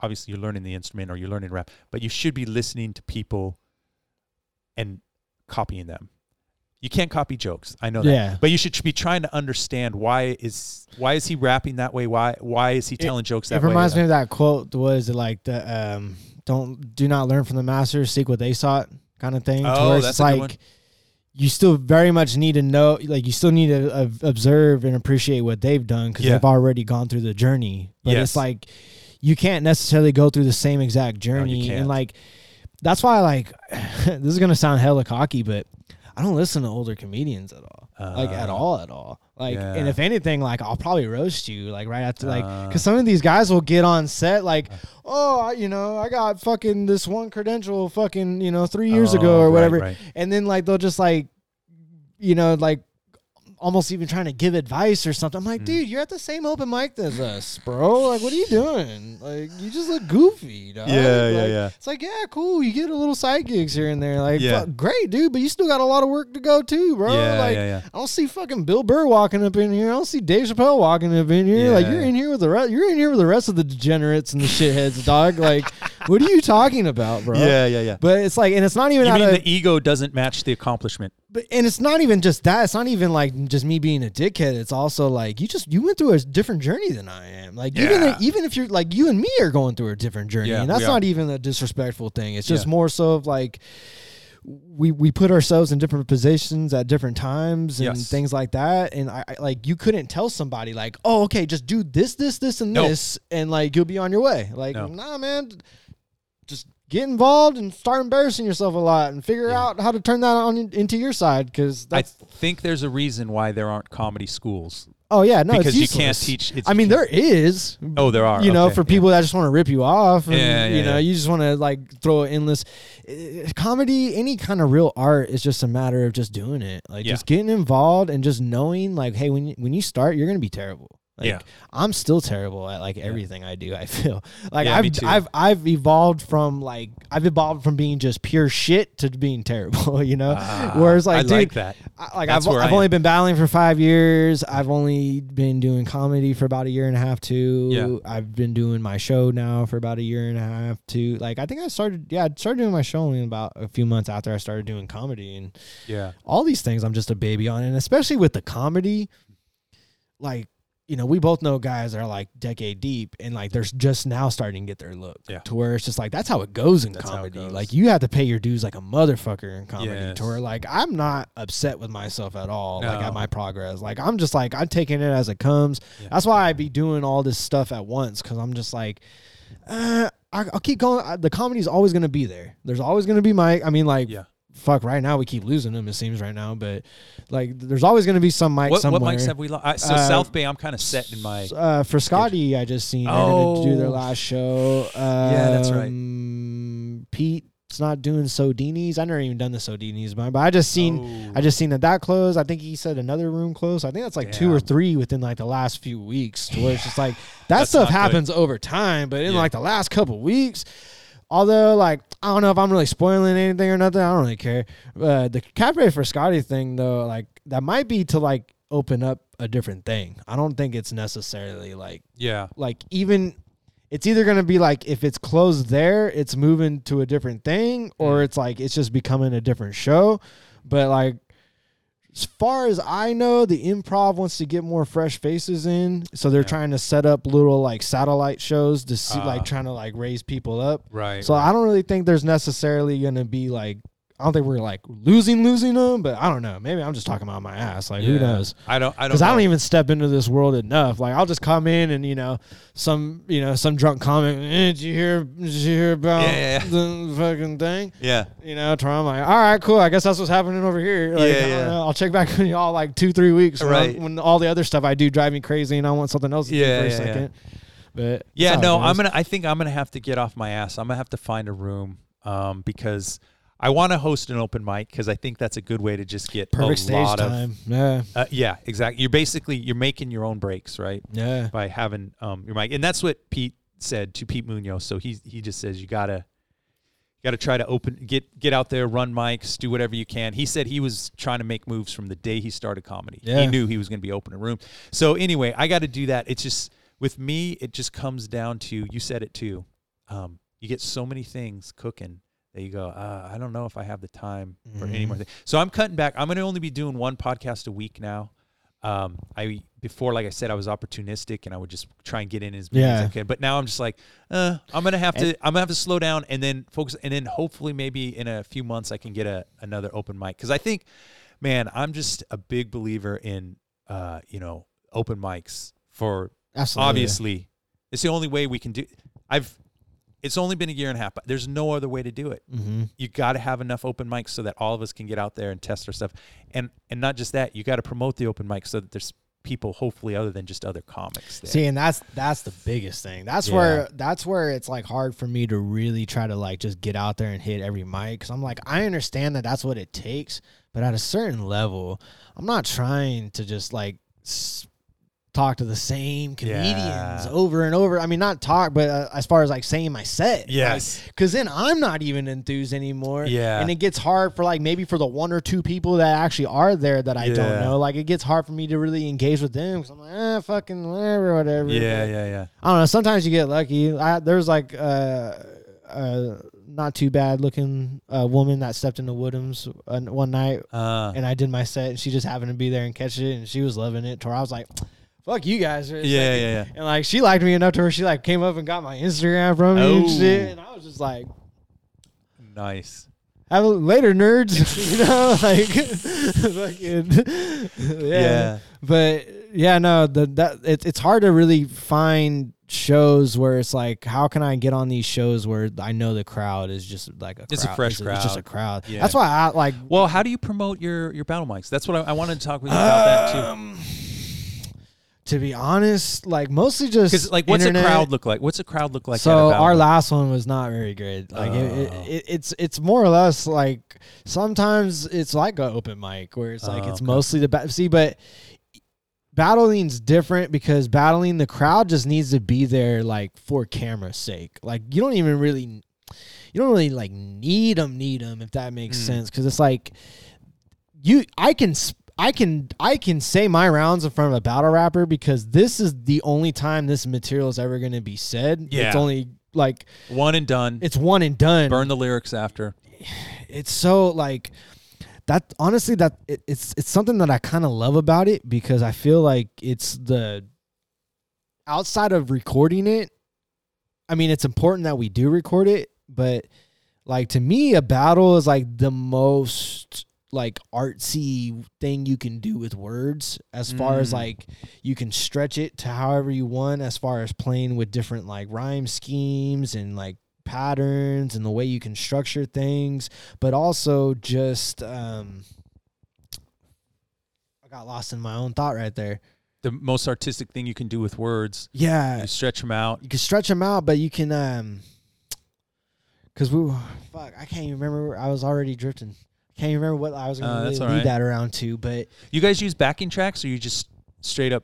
obviously you're learning the instrument or you're learning rap, but you should be listening to people and copying them. You can't copy jokes. I know that. Yeah. But you should be trying to understand why is why is he rapping that way? Why why is he telling it, jokes that way? It reminds way? me of that quote, was it like the um don't do not learn from the masters, seek what they sought kind of thing. Oh, that's it's a like good one. You still very much need to know, like you still need to uh, observe and appreciate what they've done because yeah. they've already gone through the journey. But yes. it's like you can't necessarily go through the same exact journey. No, and like that's why like this is gonna sound hella cocky, but I don't listen to older comedians at all, uh, like at all, at all. Like, yeah. and if anything, like I'll probably roast you, like right after, like because some of these guys will get on set, like, oh, you know, I got fucking this one credential, fucking, you know, three years oh, ago or whatever, right, right. and then like they'll just like, you know, like almost even trying to give advice or something. I'm like, mm. dude, you're at the same open mic as us, bro. Like, what are you doing? Like, you just look goofy, dog. Yeah, like, yeah, yeah. It's like, yeah, cool. You get a little side gigs here and there. Like, yeah. fuck, great, dude, but you still got a lot of work to go too, bro. Yeah, like, yeah, yeah. I don't see fucking Bill Burr walking up in here. I don't see Dave Chappelle walking up in here. Yeah. Like, you're in here with the rest. You're in here with the rest of the degenerates and the shitheads, dog. Like, what are you talking about, bro? Yeah, yeah, yeah. But it's like, and it's not even. You mean the ego doesn't match the accomplishment? But and it's not even just that. It's not even like. Just me being a dickhead. It's also like you just you went through a different journey than I am. Like yeah. even even if you're like you and me are going through a different journey, yeah, and that's not even a disrespectful thing. It's just yeah. more so of like we we put ourselves in different positions at different times and yes. things like that. And I, I like you couldn't tell somebody like, oh okay, just do this this this and nope. this, and like you'll be on your way. Like no. nah, man, just get involved and start embarrassing yourself a lot and figure yeah. out how to turn that on in, into your side. Cause that's I think there's a reason why there aren't comedy schools. Oh yeah. No, because you can't teach. It's, I mean, there is, Oh, there are, you okay. know, for people yeah. that just want to rip you off and, yeah, yeah, you know, yeah. you just want to like throw an endless uh, comedy, any kind of real art is just a matter of just doing it. Like yeah. just getting involved and just knowing like, hey, when you, when you start, you're going to be terrible. Like, yeah. I'm still terrible at like everything yeah. I do. I feel like yeah, I've, I've, I've evolved from like, I've evolved from being just pure shit to being terrible, you know? Uh, Whereas like, I dude, like that. I, like That's I've, I've only am. been battling for five years. I've only been doing comedy for about a year and a half too. Yeah. I've been doing my show now for about a year and a half too. Like, I think I started, yeah, I started doing my show only about a few months after I started doing comedy, and yeah, all these things I'm just a baby on. And especially with the comedy, like, you know, we both know guys that are like decade deep and like they're just now starting to get their look yeah. to where it's just like, that's how it goes in that's comedy. Goes. Like, you have to pay your dues like a motherfucker in comedy yes. to where like, I'm not upset with myself at all. No. Like at my progress. Like, I'm just like, I'm taking it as it comes. Yeah. That's why I be doing all this stuff at once. Cause I'm just like, uh, I, I'll keep going. I, the comedy is always going to be there. There's always going to be my, I mean like, yeah. Fuck! Right now we keep losing them. It seems right now, but like there's always going to be some mic what, somewhere. What mics have we lost? So uh, South Bay, I'm kind of set in my. Uh, for Scotty, kitchen. I just seen oh. do their last show. Um, yeah, that's right. Pete's not doing Sodini's. I never even done the Sodini's, but I just seen oh. I just seen that that closed. I think he said another room closed. I think that's like Damn. two or three within like the last few weeks. Where it's just like that that's stuff happens good. over time, but in yeah. like the last couple weeks. Although, like, I don't know if I'm really spoiling anything or nothing. I don't really care. Uh, the Cafe for Scotty thing, though, like, that might be to, like, open up a different thing. I don't think it's necessarily, like... Yeah. Like, even... It's either going to be, like, if it's closed there, it's moving to a different thing, or it's, like, it's just becoming a different show. But, like... As far as I know, the improv wants to get more fresh faces in, so they're yeah. trying to set up little like satellite shows to see, uh, like trying to like raise people up. Right. So right. I don't really think there's necessarily going to be like, I don't think we're like losing losing them, but I don't know. Maybe I'm just talking about my ass. Like yeah. who knows? I don't. I don't. Because I don't even step into this world enough. Like I'll just come in and you know some you know some drunk comic. Eh, did you hear? Did you hear about yeah, yeah, yeah. the fucking thing? Yeah. You know, I'm like, all right, cool. I guess that's what's happening over here. Like, yeah, yeah. I don't know. I'll check back on y'all like two, three weeks. Right. When, when all the other stuff I do drive me crazy and I want something else to yeah, do for yeah, a second. Yeah. But yeah, no, I'm gonna. I think I'm gonna have to get off my ass. I'm gonna have to find a room um, because. I want to host an open mic because I think that's a good way to just get perfect a stage lot time. Of, yeah, uh, yeah, exactly. You're basically you're making your own breaks, right? Yeah, by having um, your mic, and that's what Pete said to Pete Munoz. So he he just says you gotta gotta try to open get get out there, run mics, do whatever you can. He said he was trying to make moves from the day he started comedy. Yeah. He knew he was going to be opening a room. So anyway, I got to do that. It's just with me, it just comes down to you said it too. Um, you get so many things cooking. You go, uh, I don't know if I have the time for mm-hmm. any more things. So I'm cutting back. I'm going to only be doing one podcast a week now. Um, I Before, like I said, I was opportunistic and I would just try and get in as many yeah. as I could. But now I'm just like, uh, I'm going to have to I'm gonna have to slow down and then focus. And then hopefully maybe in a few months I can get a, another open mic. Because I think, man, I'm just a big believer in, uh, you know, open mics for Absolutely. obviously. It's the only way we can do I've. It's only been a year and a half, but there's no other way to do it. Mm-hmm. You got to have enough open mics so that all of us can get out there and test our stuff. And and not just that, you got to promote the open mic so that there's people hopefully other than just other comics there. See, and that's that's the biggest thing. That's yeah. where that's where it's like hard for me to really try to like just get out there and hit every mic, cuz I'm like I understand that that's what it takes, but at a certain level, I'm not trying to just like sp- talk to the same comedians yeah. over and over. I mean, not talk, but uh, as far as like saying my set. Yes. Because like, then I'm not even enthused anymore. Yeah. And it gets hard for like maybe for the one or two people that actually are there that I yeah. don't know. Like it gets hard for me to really engage with them because I'm like, eh, fucking whatever, whatever. Yeah, but, yeah, yeah. I don't know. Sometimes you get lucky. I, there's like uh, uh, not too bad looking uh, woman that stepped into Woodhams uh, one night uh. and I did my set and she just happened to be there and catch it and she was loving it. To where I was like, fuck you guys. Yeah, like, yeah, yeah. And, like, she liked me enough to where she, like, came up and got my Instagram from me oh. and shit. And I was just like. Nice. Have a, later, nerds. You know, like, fucking. Yeah. yeah. But, yeah, no, the, that it, it's hard to really find shows where it's like, how can I get on these shows where I know the crowd is just, like, a It's crowd. a fresh it's crowd. A, it's just a crowd. Yeah. That's why I, like. Well, how do you promote your, your battle mics? That's what I, I wanted to talk with you about um, that, too. To be honest, like mostly just because, like, what's internet. a crowd look like? What's a crowd look like? So our like? last one was not very good. Like oh. it, it, it, it's it's more or less like sometimes it's like an open mic where it's like oh, it's okay. mostly the ba- see, but battling's different because battling, the crowd just needs to be there, like, for camera's sake. Like, you don't even really, you don't really, like, need them, need them, if that makes mm. sense. Because it's like, you, I can, I can, I can say my rounds in front of a battle rapper because this is the only time this material is ever going to be said. Yeah. It's only, like, one and done. It's one and done. Burn the lyrics after. It's so, like... That honestly, that it, it's it's something that I kind of love about it because I feel like it's the outside of recording it. I mean, it's important that we do record it, but like to me, a battle is like the most like artsy thing you can do with words as far mm. as like you can stretch it to however you want as far as playing with different like rhyme schemes and like patterns and the way you can structure things, but also just um I got lost in my own thought right there. The most artistic thing you can do with words. Yeah, you stretch them out. You can stretch them out, but you can um because we fuck I can't even remember. I was already drifting. Can't even remember what I was going to uh, really lead right. that around to. But you guys use backing tracks, or you just straight up?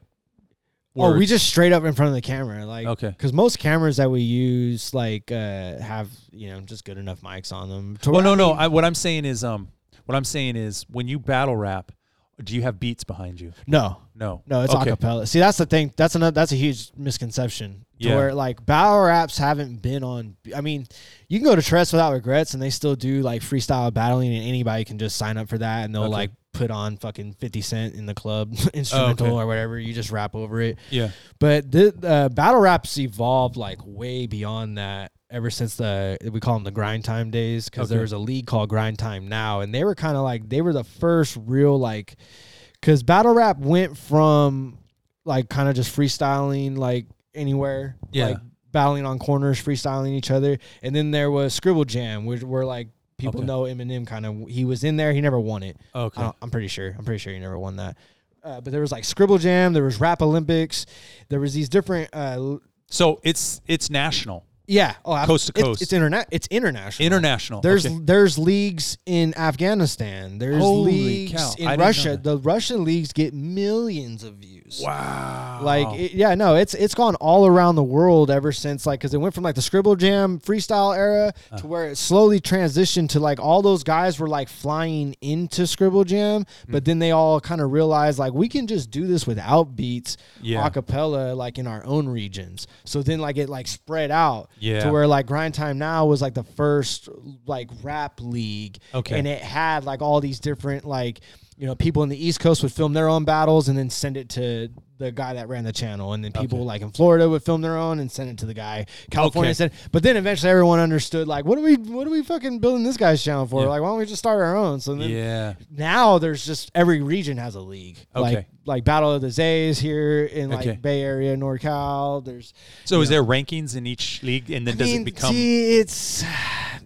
Words. Oh, we just straight up in front of the camera, like, okay. Because most cameras that we use, like, uh, have you know just good enough mics on them. Well, no, no. I, what I'm saying is, um, what I'm saying is, when you battle rap, do you have beats behind you? No, no, no. It's okay. Acapella. See, that's the thing. That's another. That's a huge misconception. Yeah. Where like battle raps haven't been on. I mean, you can go to Tress Without Regrets, and they still do like freestyle battling, and anybody can just sign up for that, and they'll okay. like. Put on fucking fifty cent in the club instrumental oh, okay. or whatever. You just rap over it. Yeah. But the uh, battle raps evolved like way beyond that ever since the, we call them the grind time days. Cause okay. there was a league called Grind Time Now. And they were kind of like, they were the first real, like, cause battle rap went from like kind of just freestyling, like anywhere. Yeah. Like battling on corners, freestyling each other. And then there was Scribble Jam, which were like, people okay. know Eminem kind of, he was in there. He never won it. Okay. I'm pretty sure. I'm pretty sure he never won that. Uh, but there was like Scribble Jam. There was Rap Olympics. There was these different. Uh, so it's it's national. Yeah. Oh, coast to coast. It's, it's, interna- it's international. International. There's okay. there's leagues in Afghanistan. There's Holy leagues cow. in Russia. The Russian leagues get millions of views. Wow. Like, it, yeah, no, it's it's gone all around the world ever since, like, because it went from, like, the Scribble Jam freestyle era uh. to where it slowly transitioned to, like, all those guys were, like, flying into Scribble Jam, mm. but then they all kind of realized, like, we can just do this without beats, yeah. a cappella, like, in our own regions. So then, like, it, like, spread out. Yeah. To where like Grind Time Now was like the first like rap league. Okay. And it had like all these different like, you know, people in the East Coast would film their own battles and then send it to the guy that ran the channel. And then people okay. like in Florida would film their own and send it to the guy. California okay. said, but then eventually everyone understood like, what are we, what are we fucking building this guy's channel for? Yeah. Like, why don't we just start our own? So then yeah. now there's just every region has a league. Okay. Like, like Battle of the Zays here in like okay. Bay Area, NorCal. There's so is know, there rankings in each league, and then I does mean, it become? See, it's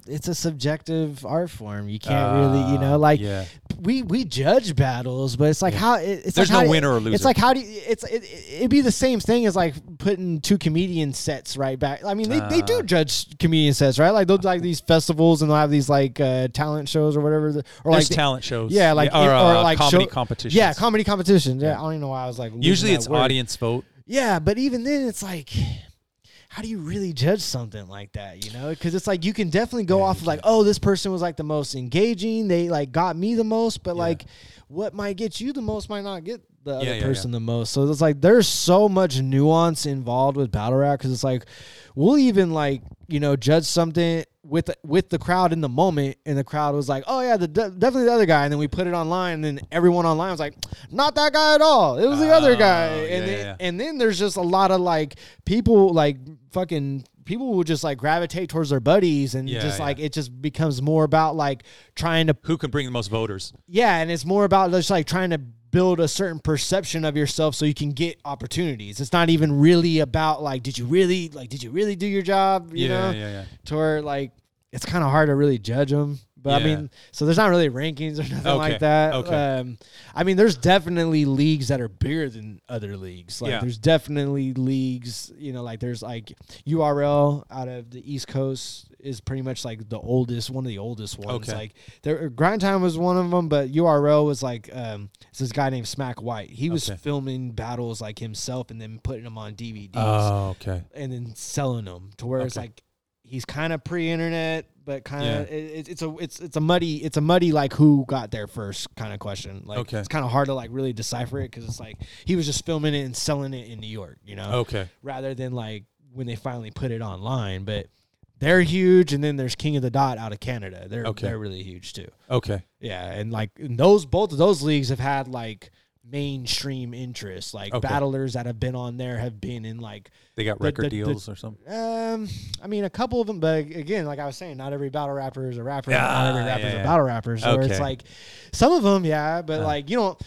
it's a subjective art form. You can't uh, really, you know, like yeah. we we judge battles, but it's like yeah. how it, it's there's like no how, winner or loser. It's like how do you, it's it, it'd be the same thing as like putting two comedian sets right back. I mean, they, uh, they do judge comedian sets, right? Like they'll do like these festivals and they'll have these like uh, talent shows or whatever, the, or there's like talent shows, yeah, like yeah, or, uh, or like comedy show, competitions, yeah, comedy competitions. Yeah, I don't even know why I was like. Usually it's word. Audience vote. Yeah, but even then, it's like, how do you really judge something like that? You know, because it's like you can definitely go yeah, off of like, oh, this person was like the most engaging. They like got me the most, but yeah. like, what might get you the most might not get the yeah, other yeah, person yeah. the most. So it's like there's so much nuance involved with battle rap because it's like we'll even like you know judge something. With with the crowd in the moment, and the crowd was like, "Oh yeah, the de- definitely the other guy." And then we put it online, and then everyone online was like, "Not that guy at all. It was the uh, other guy." And yeah, then, yeah. and then there's just a lot of like people like fucking people will just like gravitate towards their buddies, and yeah, just like yeah. it just becomes more about like trying to who can bring the most voters. Yeah, and it's more about just like trying to build a certain perception of yourself so you can get opportunities. It's not even really about like, did you really like, did you really do your job? You yeah, know, yeah, yeah. To where like, it's kind of hard to really judge them. But yeah. I mean, so there's not really rankings or nothing okay. like that. Okay. Um, I mean, there's definitely leagues that are bigger than other leagues. Like yeah. there's definitely leagues, you know, like there's like U R L out of the East Coast is pretty much like the oldest, one of the oldest ones. Okay. Like there, Grind Time was one of them, but U R L was like, um, it's this guy named Smack White. He was okay. filming battles like himself and then putting them on D V Ds. Oh, okay. And then selling them to where okay. it's like, he's kind of pre-internet, but kind of yeah. it, it's a it's it's a muddy it's a muddy like who got there first kind of question. Like okay. it's kind of hard to like really decipher it because it's like he was just filming it and selling it in New York, you know. Okay. Rather than like when they finally put it online, but they're huge. And then there's King of the Dot out of Canada. They're okay. they're really huge too. Okay. Yeah, and like and those both of those leagues have had like mainstream interest. Like okay. battlers that have been on there have been in like they got record the, the, deals the, or something. Um, I mean a couple of them, but again, like I was saying, not every battle rapper is a rapper. Yeah, not every rapper is yeah. a battle rapper. So okay. it's like some of them, yeah, but uh, like you don't.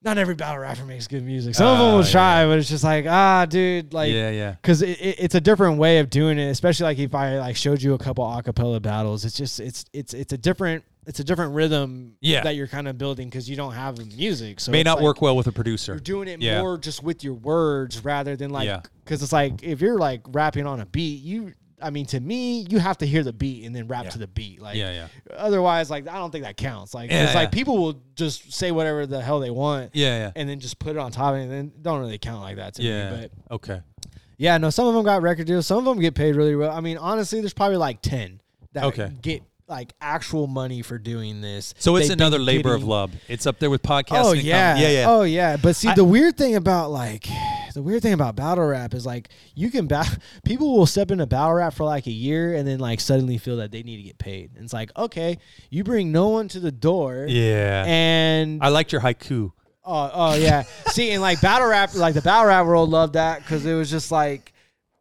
Not every battle rapper makes good music. Some uh, of them will try, yeah. but it's just like, ah, dude, like, yeah, yeah, because it, it, it's a different way of doing it. Especially like if I like showed you a couple acapella battles, it's just it's it's it's a different. It's a different rhythm yeah. that you're kind of building because you don't have the music. So may not like work well with a producer. You're doing it yeah. more just with your words rather than like, because yeah. it's like if you're like rapping on a beat, you, I mean, to me, you have to hear the beat and then rap yeah. to the beat. Like, yeah, yeah. otherwise, like, I don't think that counts. Like, yeah, it's yeah. like people will just say whatever the hell they want. Yeah, yeah. And then just put it on top of it and then don't really count like that to yeah. me. But okay. Yeah, no, some of them got record deals. Some of them get paid really well. I mean, honestly, there's probably like ten that okay. get like actual money for doing this. So it's They've another labor getting, of love. It's up there with podcasting. Oh yeah. yeah, yeah. Oh yeah. But see, I, the weird thing about like the weird thing about battle rap is like you can battle, people will step into battle rap for like a year and then like suddenly feel that they need to get paid. And it's like, okay, you bring no one to the door. Yeah. And I liked your haiku. Oh, oh yeah. See, and like battle rap, like the battle rap world loved that because it was just like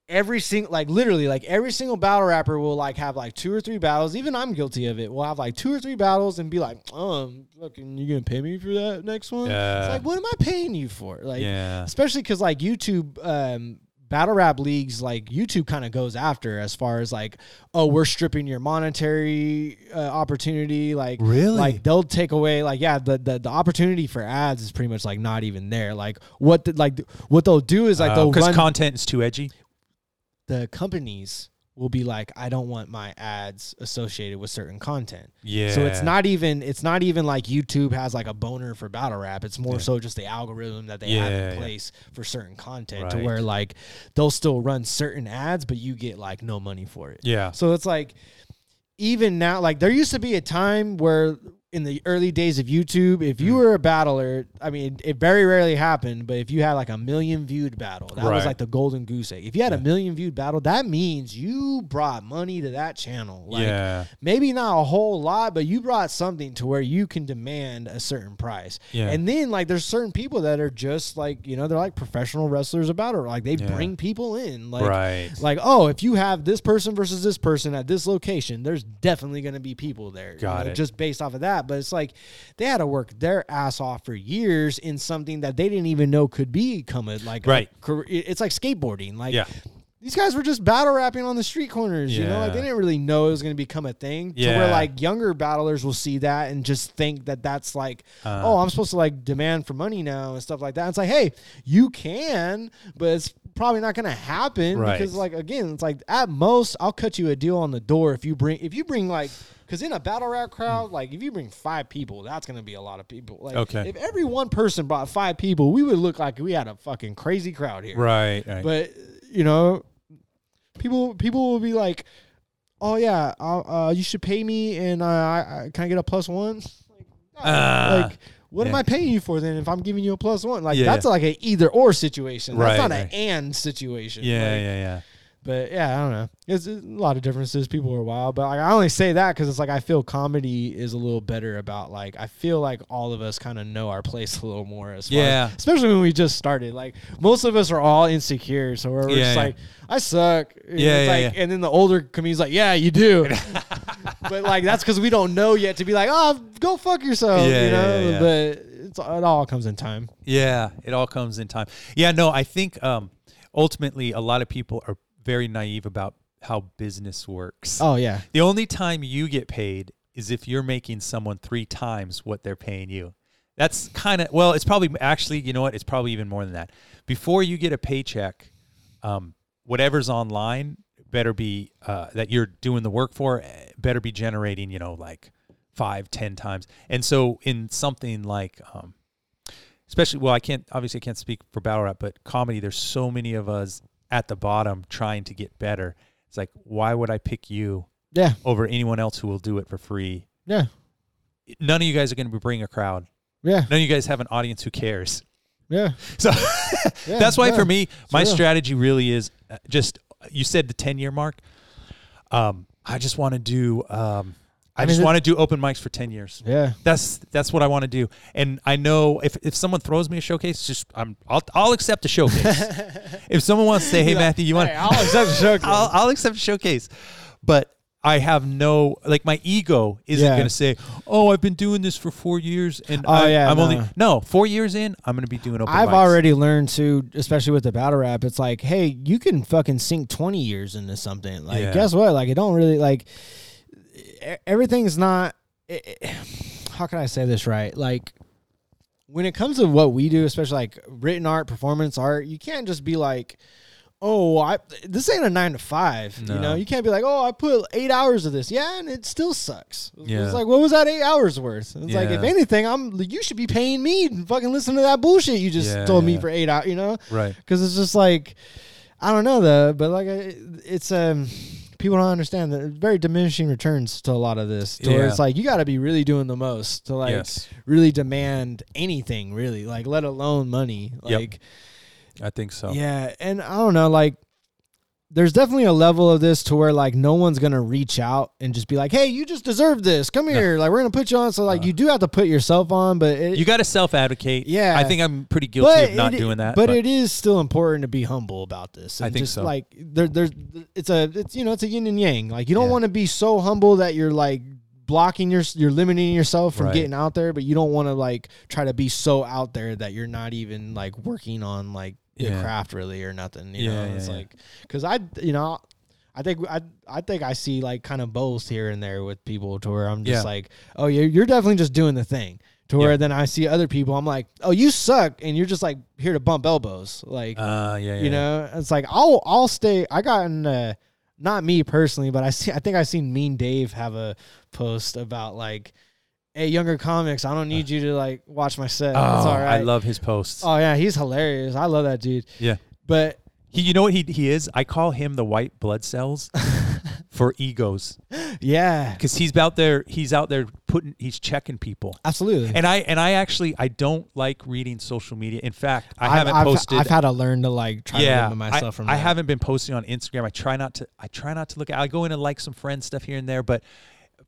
every single, like literally, like every single battle rapper will like have like two or three battles. Even I'm guilty of it. We'll have like two or three battles and be like, um, fucking, you gonna pay me for that next one? Yeah. It's like, what am I paying you for? Like, yeah. especially because like YouTube, um, battle rap leagues, like YouTube kind of goes after as far as like, oh, we're stripping your monetary uh, opportunity. Like, really? Like they'll take away, like, yeah, the, the, the opportunity for ads is pretty much like not even there. Like what, the, like what they'll do is like uh, they'll because content is too edgy. The companies will be like, I don't want my ads associated with certain content. Yeah. So it's not even it's not even like YouTube has like a boner for battle rap. It's more yeah. so just the algorithm that they yeah, have in yeah. place for certain content right. to where like they'll still run certain ads, but you get like no money for it. Yeah. So it's like even now, like there used to be a time where in the early days of YouTube, if you were a battler, I mean, it very rarely happened, but if you had like a million viewed battle, that right. was like the golden goose egg. If you had yeah. a million viewed battle, that means you brought money to that channel. Like yeah. maybe not a whole lot, but you brought something to where you can demand a certain price. Yeah. And then like there's certain people that are just like, you know, they're like professional wrestlers or battle. Like they yeah. bring people in. Like, right. like, oh, if you have this person versus this person at this location, there's definitely going to be people there. Got you know, it. Just based off of that. But it's like they had to work their ass off for years in something that they didn't even know could become a like right. a career. It's like skateboarding. Like yeah. these guys were just battle rapping on the street corners, yeah. you know, like they didn't really know it was going to become a thing. Yeah. To where like younger battlers will see that and just think that that's like, uh, oh, I'm supposed to like demand for money now and stuff like that. And it's like, hey, you can, but it's probably not going to happen right. because like, again, it's like at most I'll cut you a deal on the door. If you bring, if you bring like, because in a battle rap crowd, like if you bring five people, that's going to be a lot of people. Like okay. if every one person brought five people, we would look like we had a fucking crazy crowd here. Right. right. But you know, people people will be like, oh yeah, uh, you should pay me, and uh, I, I can I get a plus one? Like, no, uh, like what yeah. am I paying you for then if I'm giving you a plus one? Like yeah. that's like an either or situation. Right, that's not right. an and situation. Yeah, like, yeah, yeah. But yeah, I don't know. It's a lot of differences. People are wild, but I only say that because it's like I feel comedy is a little better about like I feel like all of us kind of know our place a little more as well. Yeah. As, especially when we just started. Like most of us are all insecure, so we're, we're yeah, just yeah. like, I suck. And yeah, it's yeah, like, yeah. And then the older comedian's like, yeah, you do. But like that's because we don't know yet to be like, oh, go fuck yourself. Yeah, you know. Yeah, yeah. But it's, it all comes in time. Yeah, it all comes in time. Yeah. No, I think um, ultimately a lot of people are very naive about how business works. Oh yeah. The only time you get paid is if you're making someone three times what they're paying you. That's kind of, well, it's probably actually, you know what? It's probably even more than that. Before you get a paycheck, um, whatever's online better be, uh, that you're doing the work for, better be generating, you know, like five, ten times. And so in something like, um, especially, well, I can't, obviously I can't speak for battle rap, but comedy, there's so many of us at the bottom trying to get better. It's like, why would I pick you yeah. over anyone else who will do it for free? Yeah. None of you guys are going to bring a crowd. Yeah. None of you guys have an audience who cares. Yeah. So yeah, that's why yeah. for me, my so, yeah. strategy really is just, you said the ten-year mark. Um, I just want to do, um, I, I mean, just want to do open mics for ten years. Yeah. That's that's what I want to do. And I know if, if someone throws me a showcase, just I'm I'll I'll accept a showcase. If someone wants to say, hey, like, Matthew, you want hey, I'll accept a showcase. I'll, I'll accept a showcase. But I have no, like, my ego isn't yeah. going to say, oh, I've been doing this for four years. And oh, I, yeah, I'm no. only, no, four years in, I'm going to be doing open I've mics. Already learned to, especially with the battle rap, it's like, hey, you can fucking sink twenty years into something. Like, yeah. guess what? Like, it don't really, like, everything's not, it, it, how can I say this right? Like, when it comes to what we do, especially like written art, performance art, you can't just be like, oh, I this ain't a nine to five. No. You know, you can't be like, oh, I put eight hours of this. Yeah, and it still sucks. Yeah. It's like, what was that eight hours worth? It's yeah. like, if anything, I'm you should be paying me and fucking listen to that bullshit you just yeah, told yeah. me for eight hours. You know, right? Because it's just like, I don't know though, but like, it's um, people don't understand that very diminishing returns to a lot of this. To yeah. where it's like you got to be really doing the most to like yes. really demand anything, really, like let alone money, like. Yep. I think so. Yeah, and I don't know, like, there's definitely a level of this to where, like, no one's going to reach out and just be like, hey, you just deserve this. Come here. No. Like, we're going to put you on. So, like, uh, you do have to put yourself on, but... It, you got to self-advocate. Yeah. I think I'm pretty guilty but of not it, doing that. But, but it is still important to be humble about this. And I think just, so. Like, there, there's, it's a, it's, you know, it's a yin and yang. Like, you don't yeah. want to be so humble that you're, like... blocking your you're limiting yourself from right. getting out there, but you don't want to like try to be so out there that you're not even like working on like your yeah. craft really or nothing, you yeah, know yeah, it's yeah. like because I you know I think I I think I see like kind of both here and there with people to where I'm just yeah. like, oh yeah, you're definitely just doing the thing to where yeah. then I see other people, I'm like, oh, you suck, and you're just like here to bump elbows, like uh, yeah, you yeah, know yeah. it's like I'll I'll stay I got in uh not me personally, but I see. I think I seen Mean Dave have a post about like, "Hey, younger comics, I don't need you to like watch my set. Oh, it's all right." I love his posts. Oh yeah, he's hilarious. I love that dude. Yeah, but he, you know what he he is? I call him the white blood cells for egos. Yeah, because he's out there. He's out there putting. He's checking people. Absolutely. And I and I actually I don't like reading social media. In fact, I I've, haven't I've, posted. I've had to learn to like try yeah, to limit myself I, from. I that. haven't been posting on Instagram. I try not to. I try not to look. I go in and like some friend stuff here and there, but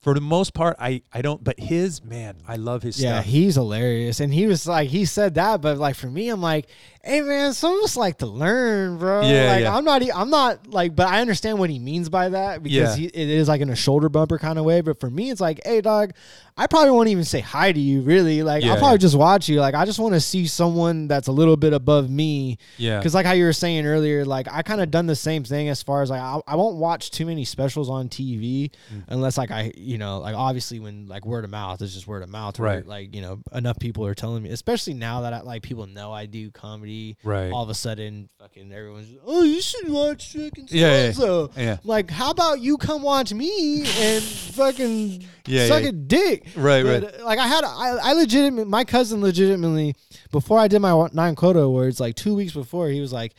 for the most part, I I don't. But his man, I love his. Yeah, stuff. He's hilarious, and he was like he said that, but like for me, I'm like, hey man, some of us like to learn, bro. Yeah, like yeah. I'm not, I'm not like, but I understand what he means by that because yeah. he, it is like in a shoulder bumper kind of way. But for me, it's like, hey dog, I probably won't even say hi to you, really. Like yeah, I'll probably yeah. just watch you. Like I just want to see someone that's a little bit above me. Yeah. Because like how you were saying earlier, like I kind of done the same thing as far as like I, I won't watch too many specials on T V mm. unless like I, you know, like obviously when like word of mouth is just word of mouth, right? Where, like you know, enough people are telling me, especially now that I, like people know I do comedy. Right. All of a sudden, fucking everyone's just, oh, you should watch fucking yeah, so yeah, yeah. Like, how about you come watch me and fucking yeah, suck yeah. a dick? Right, but, right. Like, I had, I, I legitimately, my cousin legitimately, before I did my Nine Quota Awards, like two weeks before, he was like,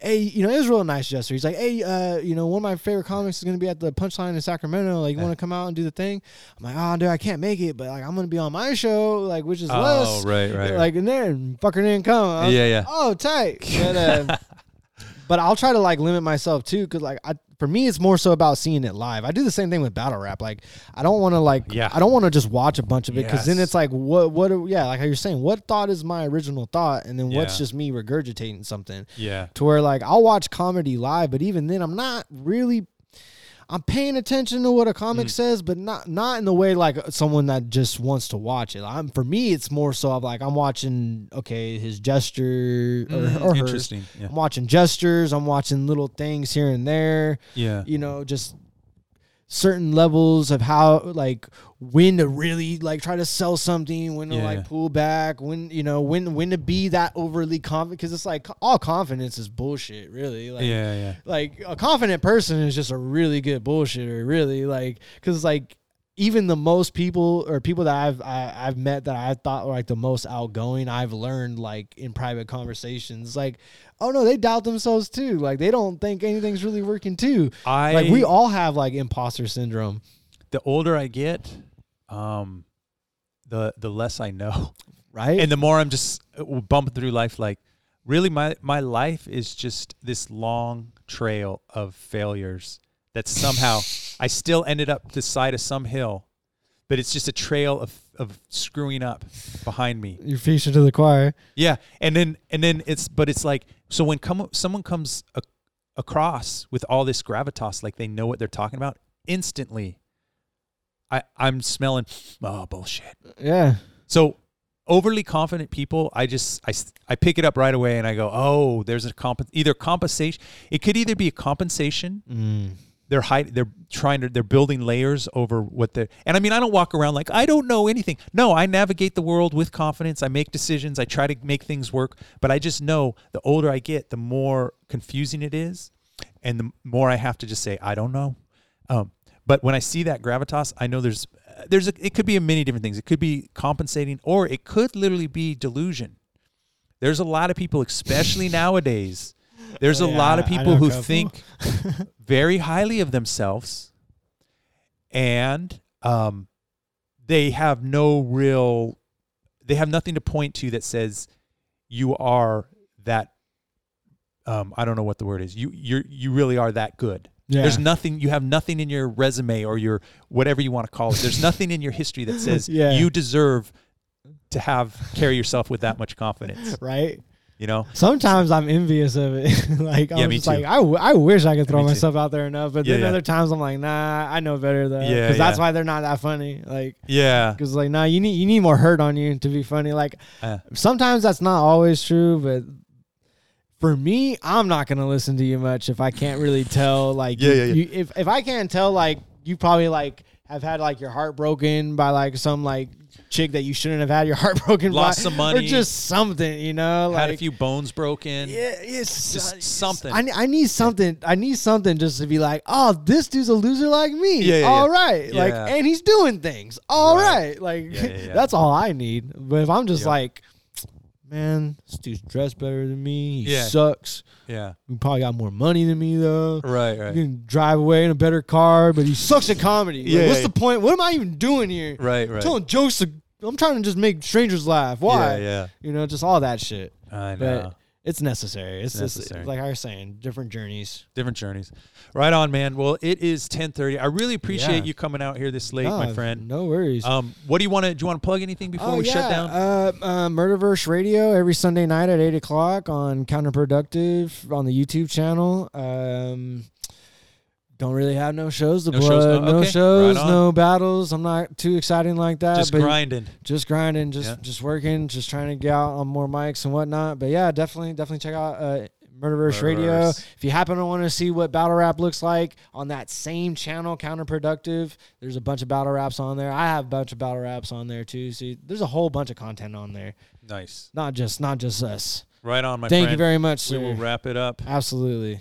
hey, you know, it was a real nice gesture. He's like, hey, uh, you know, one of my favorite comics is going to be at the Punchline in Sacramento. Like, you want to come out and do the thing? I'm like, oh, dude, I can't make it, but, like, I'm going to be on my show, like, which is oh, less. Oh, right, right. Like, and then fucker didn't come. I was yeah, yeah. like, oh, tight. But, uh, but I'll try to, like, limit myself, too, because, like, I, for me, it's more so about seeing it live. I do the same thing with battle rap. Like, I don't want to, like, yeah. I don't want to just watch a bunch of it because yes. then it's like, what, what, are, yeah, like how you're saying, what thought is my original thought? And then yeah. what's just me regurgitating something? Yeah. To where, like, I'll watch comedy live, but even then, I'm not really, I'm paying attention to what a comic mm. says, but not, not in the way like someone that just wants to watch it. I'm, for me, it's more so of like, I'm watching, okay, his gesture or, mm, or interesting. Hers. Yeah. I'm watching gestures. I'm watching little things here and there. Yeah. You know, just certain levels of how, like, when to really, like, try to sell something, when to, yeah. like, pull back, when, you know, when when to be that overly confident. Because it's, like, all confidence is bullshit, really. Like, yeah, yeah. Like, a confident person is just a really good bullshitter, really. Like, because, like, even the most people or people that I've I, I've met that I thought were, like, the most outgoing, I've learned, like, in private conversations, like, oh, no, they doubt themselves, too. Like, they don't think anything's really working, too. I, like, we all have, like, imposter syndrome. The older I get, um, the the less I know. Right. And the more I'm just bumping through life, like, really, my, my life is just this long trail of failures that somehow I still ended up the side of some hill, but it's just a trail of, of screwing up behind me. You're preaching to the choir. Yeah. And then, and then it's, but it's like, so when come, someone comes a, across with all this gravitas, like they know what they're talking about, instantly I, I'm smelling, oh, bullshit. Yeah. So overly confident people, I just, I, I pick it up right away and I go, oh, there's a comp, either compensation. It could either be a compensation. Mm. They're hide, They're trying to. They're building layers over what they're. And I mean, I don't walk around like I don't know anything. No, I navigate the world with confidence. I make decisions. I try to make things work. But I just know the older I get, the more confusing it is, and the more I have to just say I don't know. Um, but when I see that gravitas, I know there's there's a, it could be a many different things. It could be compensating, or it could literally be delusion. There's a lot of people, especially nowadays. There's oh, a yeah, lot of people who think very highly of themselves, and um, they have no real, they have nothing to point to that says you are that. Um, I don't know what the word is. You you you really are that good. Yeah. There's nothing. You have nothing in your resume or your whatever you want to call it. There's nothing in your history that says yeah. you deserve to have carry yourself with that much confidence, right? You know, sometimes I'm envious of it. Like, I'm yeah, just too. like, I, w- I wish I could throw yeah, myself too. out there enough. But yeah, then yeah. other times I'm like, nah, I know better though. Yeah, Cause yeah. that's why they're not that funny. Like, yeah. Cause like, nah, you need, you need more hurt on you to be funny. Like uh, sometimes that's not always true, but for me, I'm not going to listen to you much if I can't really tell, like, yeah, you, yeah, yeah. You, if, if I can't tell, like, you probably like have had like your heart broken by like some like chick that you shouldn't have had your heart broken, lost by, some money, or just something, you know, like, had a few bones broken. Yeah, it's just uh, something. I, I need something. I need something just to be like, oh, this dude's a loser like me. Yeah, yeah, all yeah. right, yeah. like, and he's doing things. All right, right. like yeah, yeah, yeah. that's all I need. But if I'm just yeah. like, man, this dude's dressed better than me. He yeah. sucks. Yeah. He probably got more money than me, though. Right, right. He can drive away in a better car, but he sucks at comedy. Yeah, like, what's yeah. the point? What am I even doing here? Right, right. I'm telling jokes to, I'm trying to just make strangers laugh. Why? Yeah, yeah. You know, just all that shit. I know. But it's necessary. It's, it's necessary. Just, like I was saying, different journeys. Different journeys. Right on, man. Well, it is ten thirty. I really appreciate yeah. you coming out here this late, oh, my friend. No worries. Um, what do you want to do? You want to plug anything before oh, we yeah. shut down? Uh, uh, Murderverse Radio every Sunday night at eight o'clock on Counterproductive on the YouTube channel. Um, don't really have no shows to plug. No shows, no, no, okay. shows right no battles. I'm not too exciting like that. Just but grinding. Just grinding. Just yeah. just working. Just trying to get out on more mics and whatnot. But yeah, definitely, definitely check out uh, Murderverse, Murderverse Radio. If you happen to want to see what battle rap looks like on that same channel, Counterproductive, there's a bunch of battle raps on there. I have a bunch of battle raps on there too. So there's a whole bunch of content on there. Nice. Not just, not just us. Right on, my Thank friend. Thank you very much, sir. We will wrap it up. Absolutely.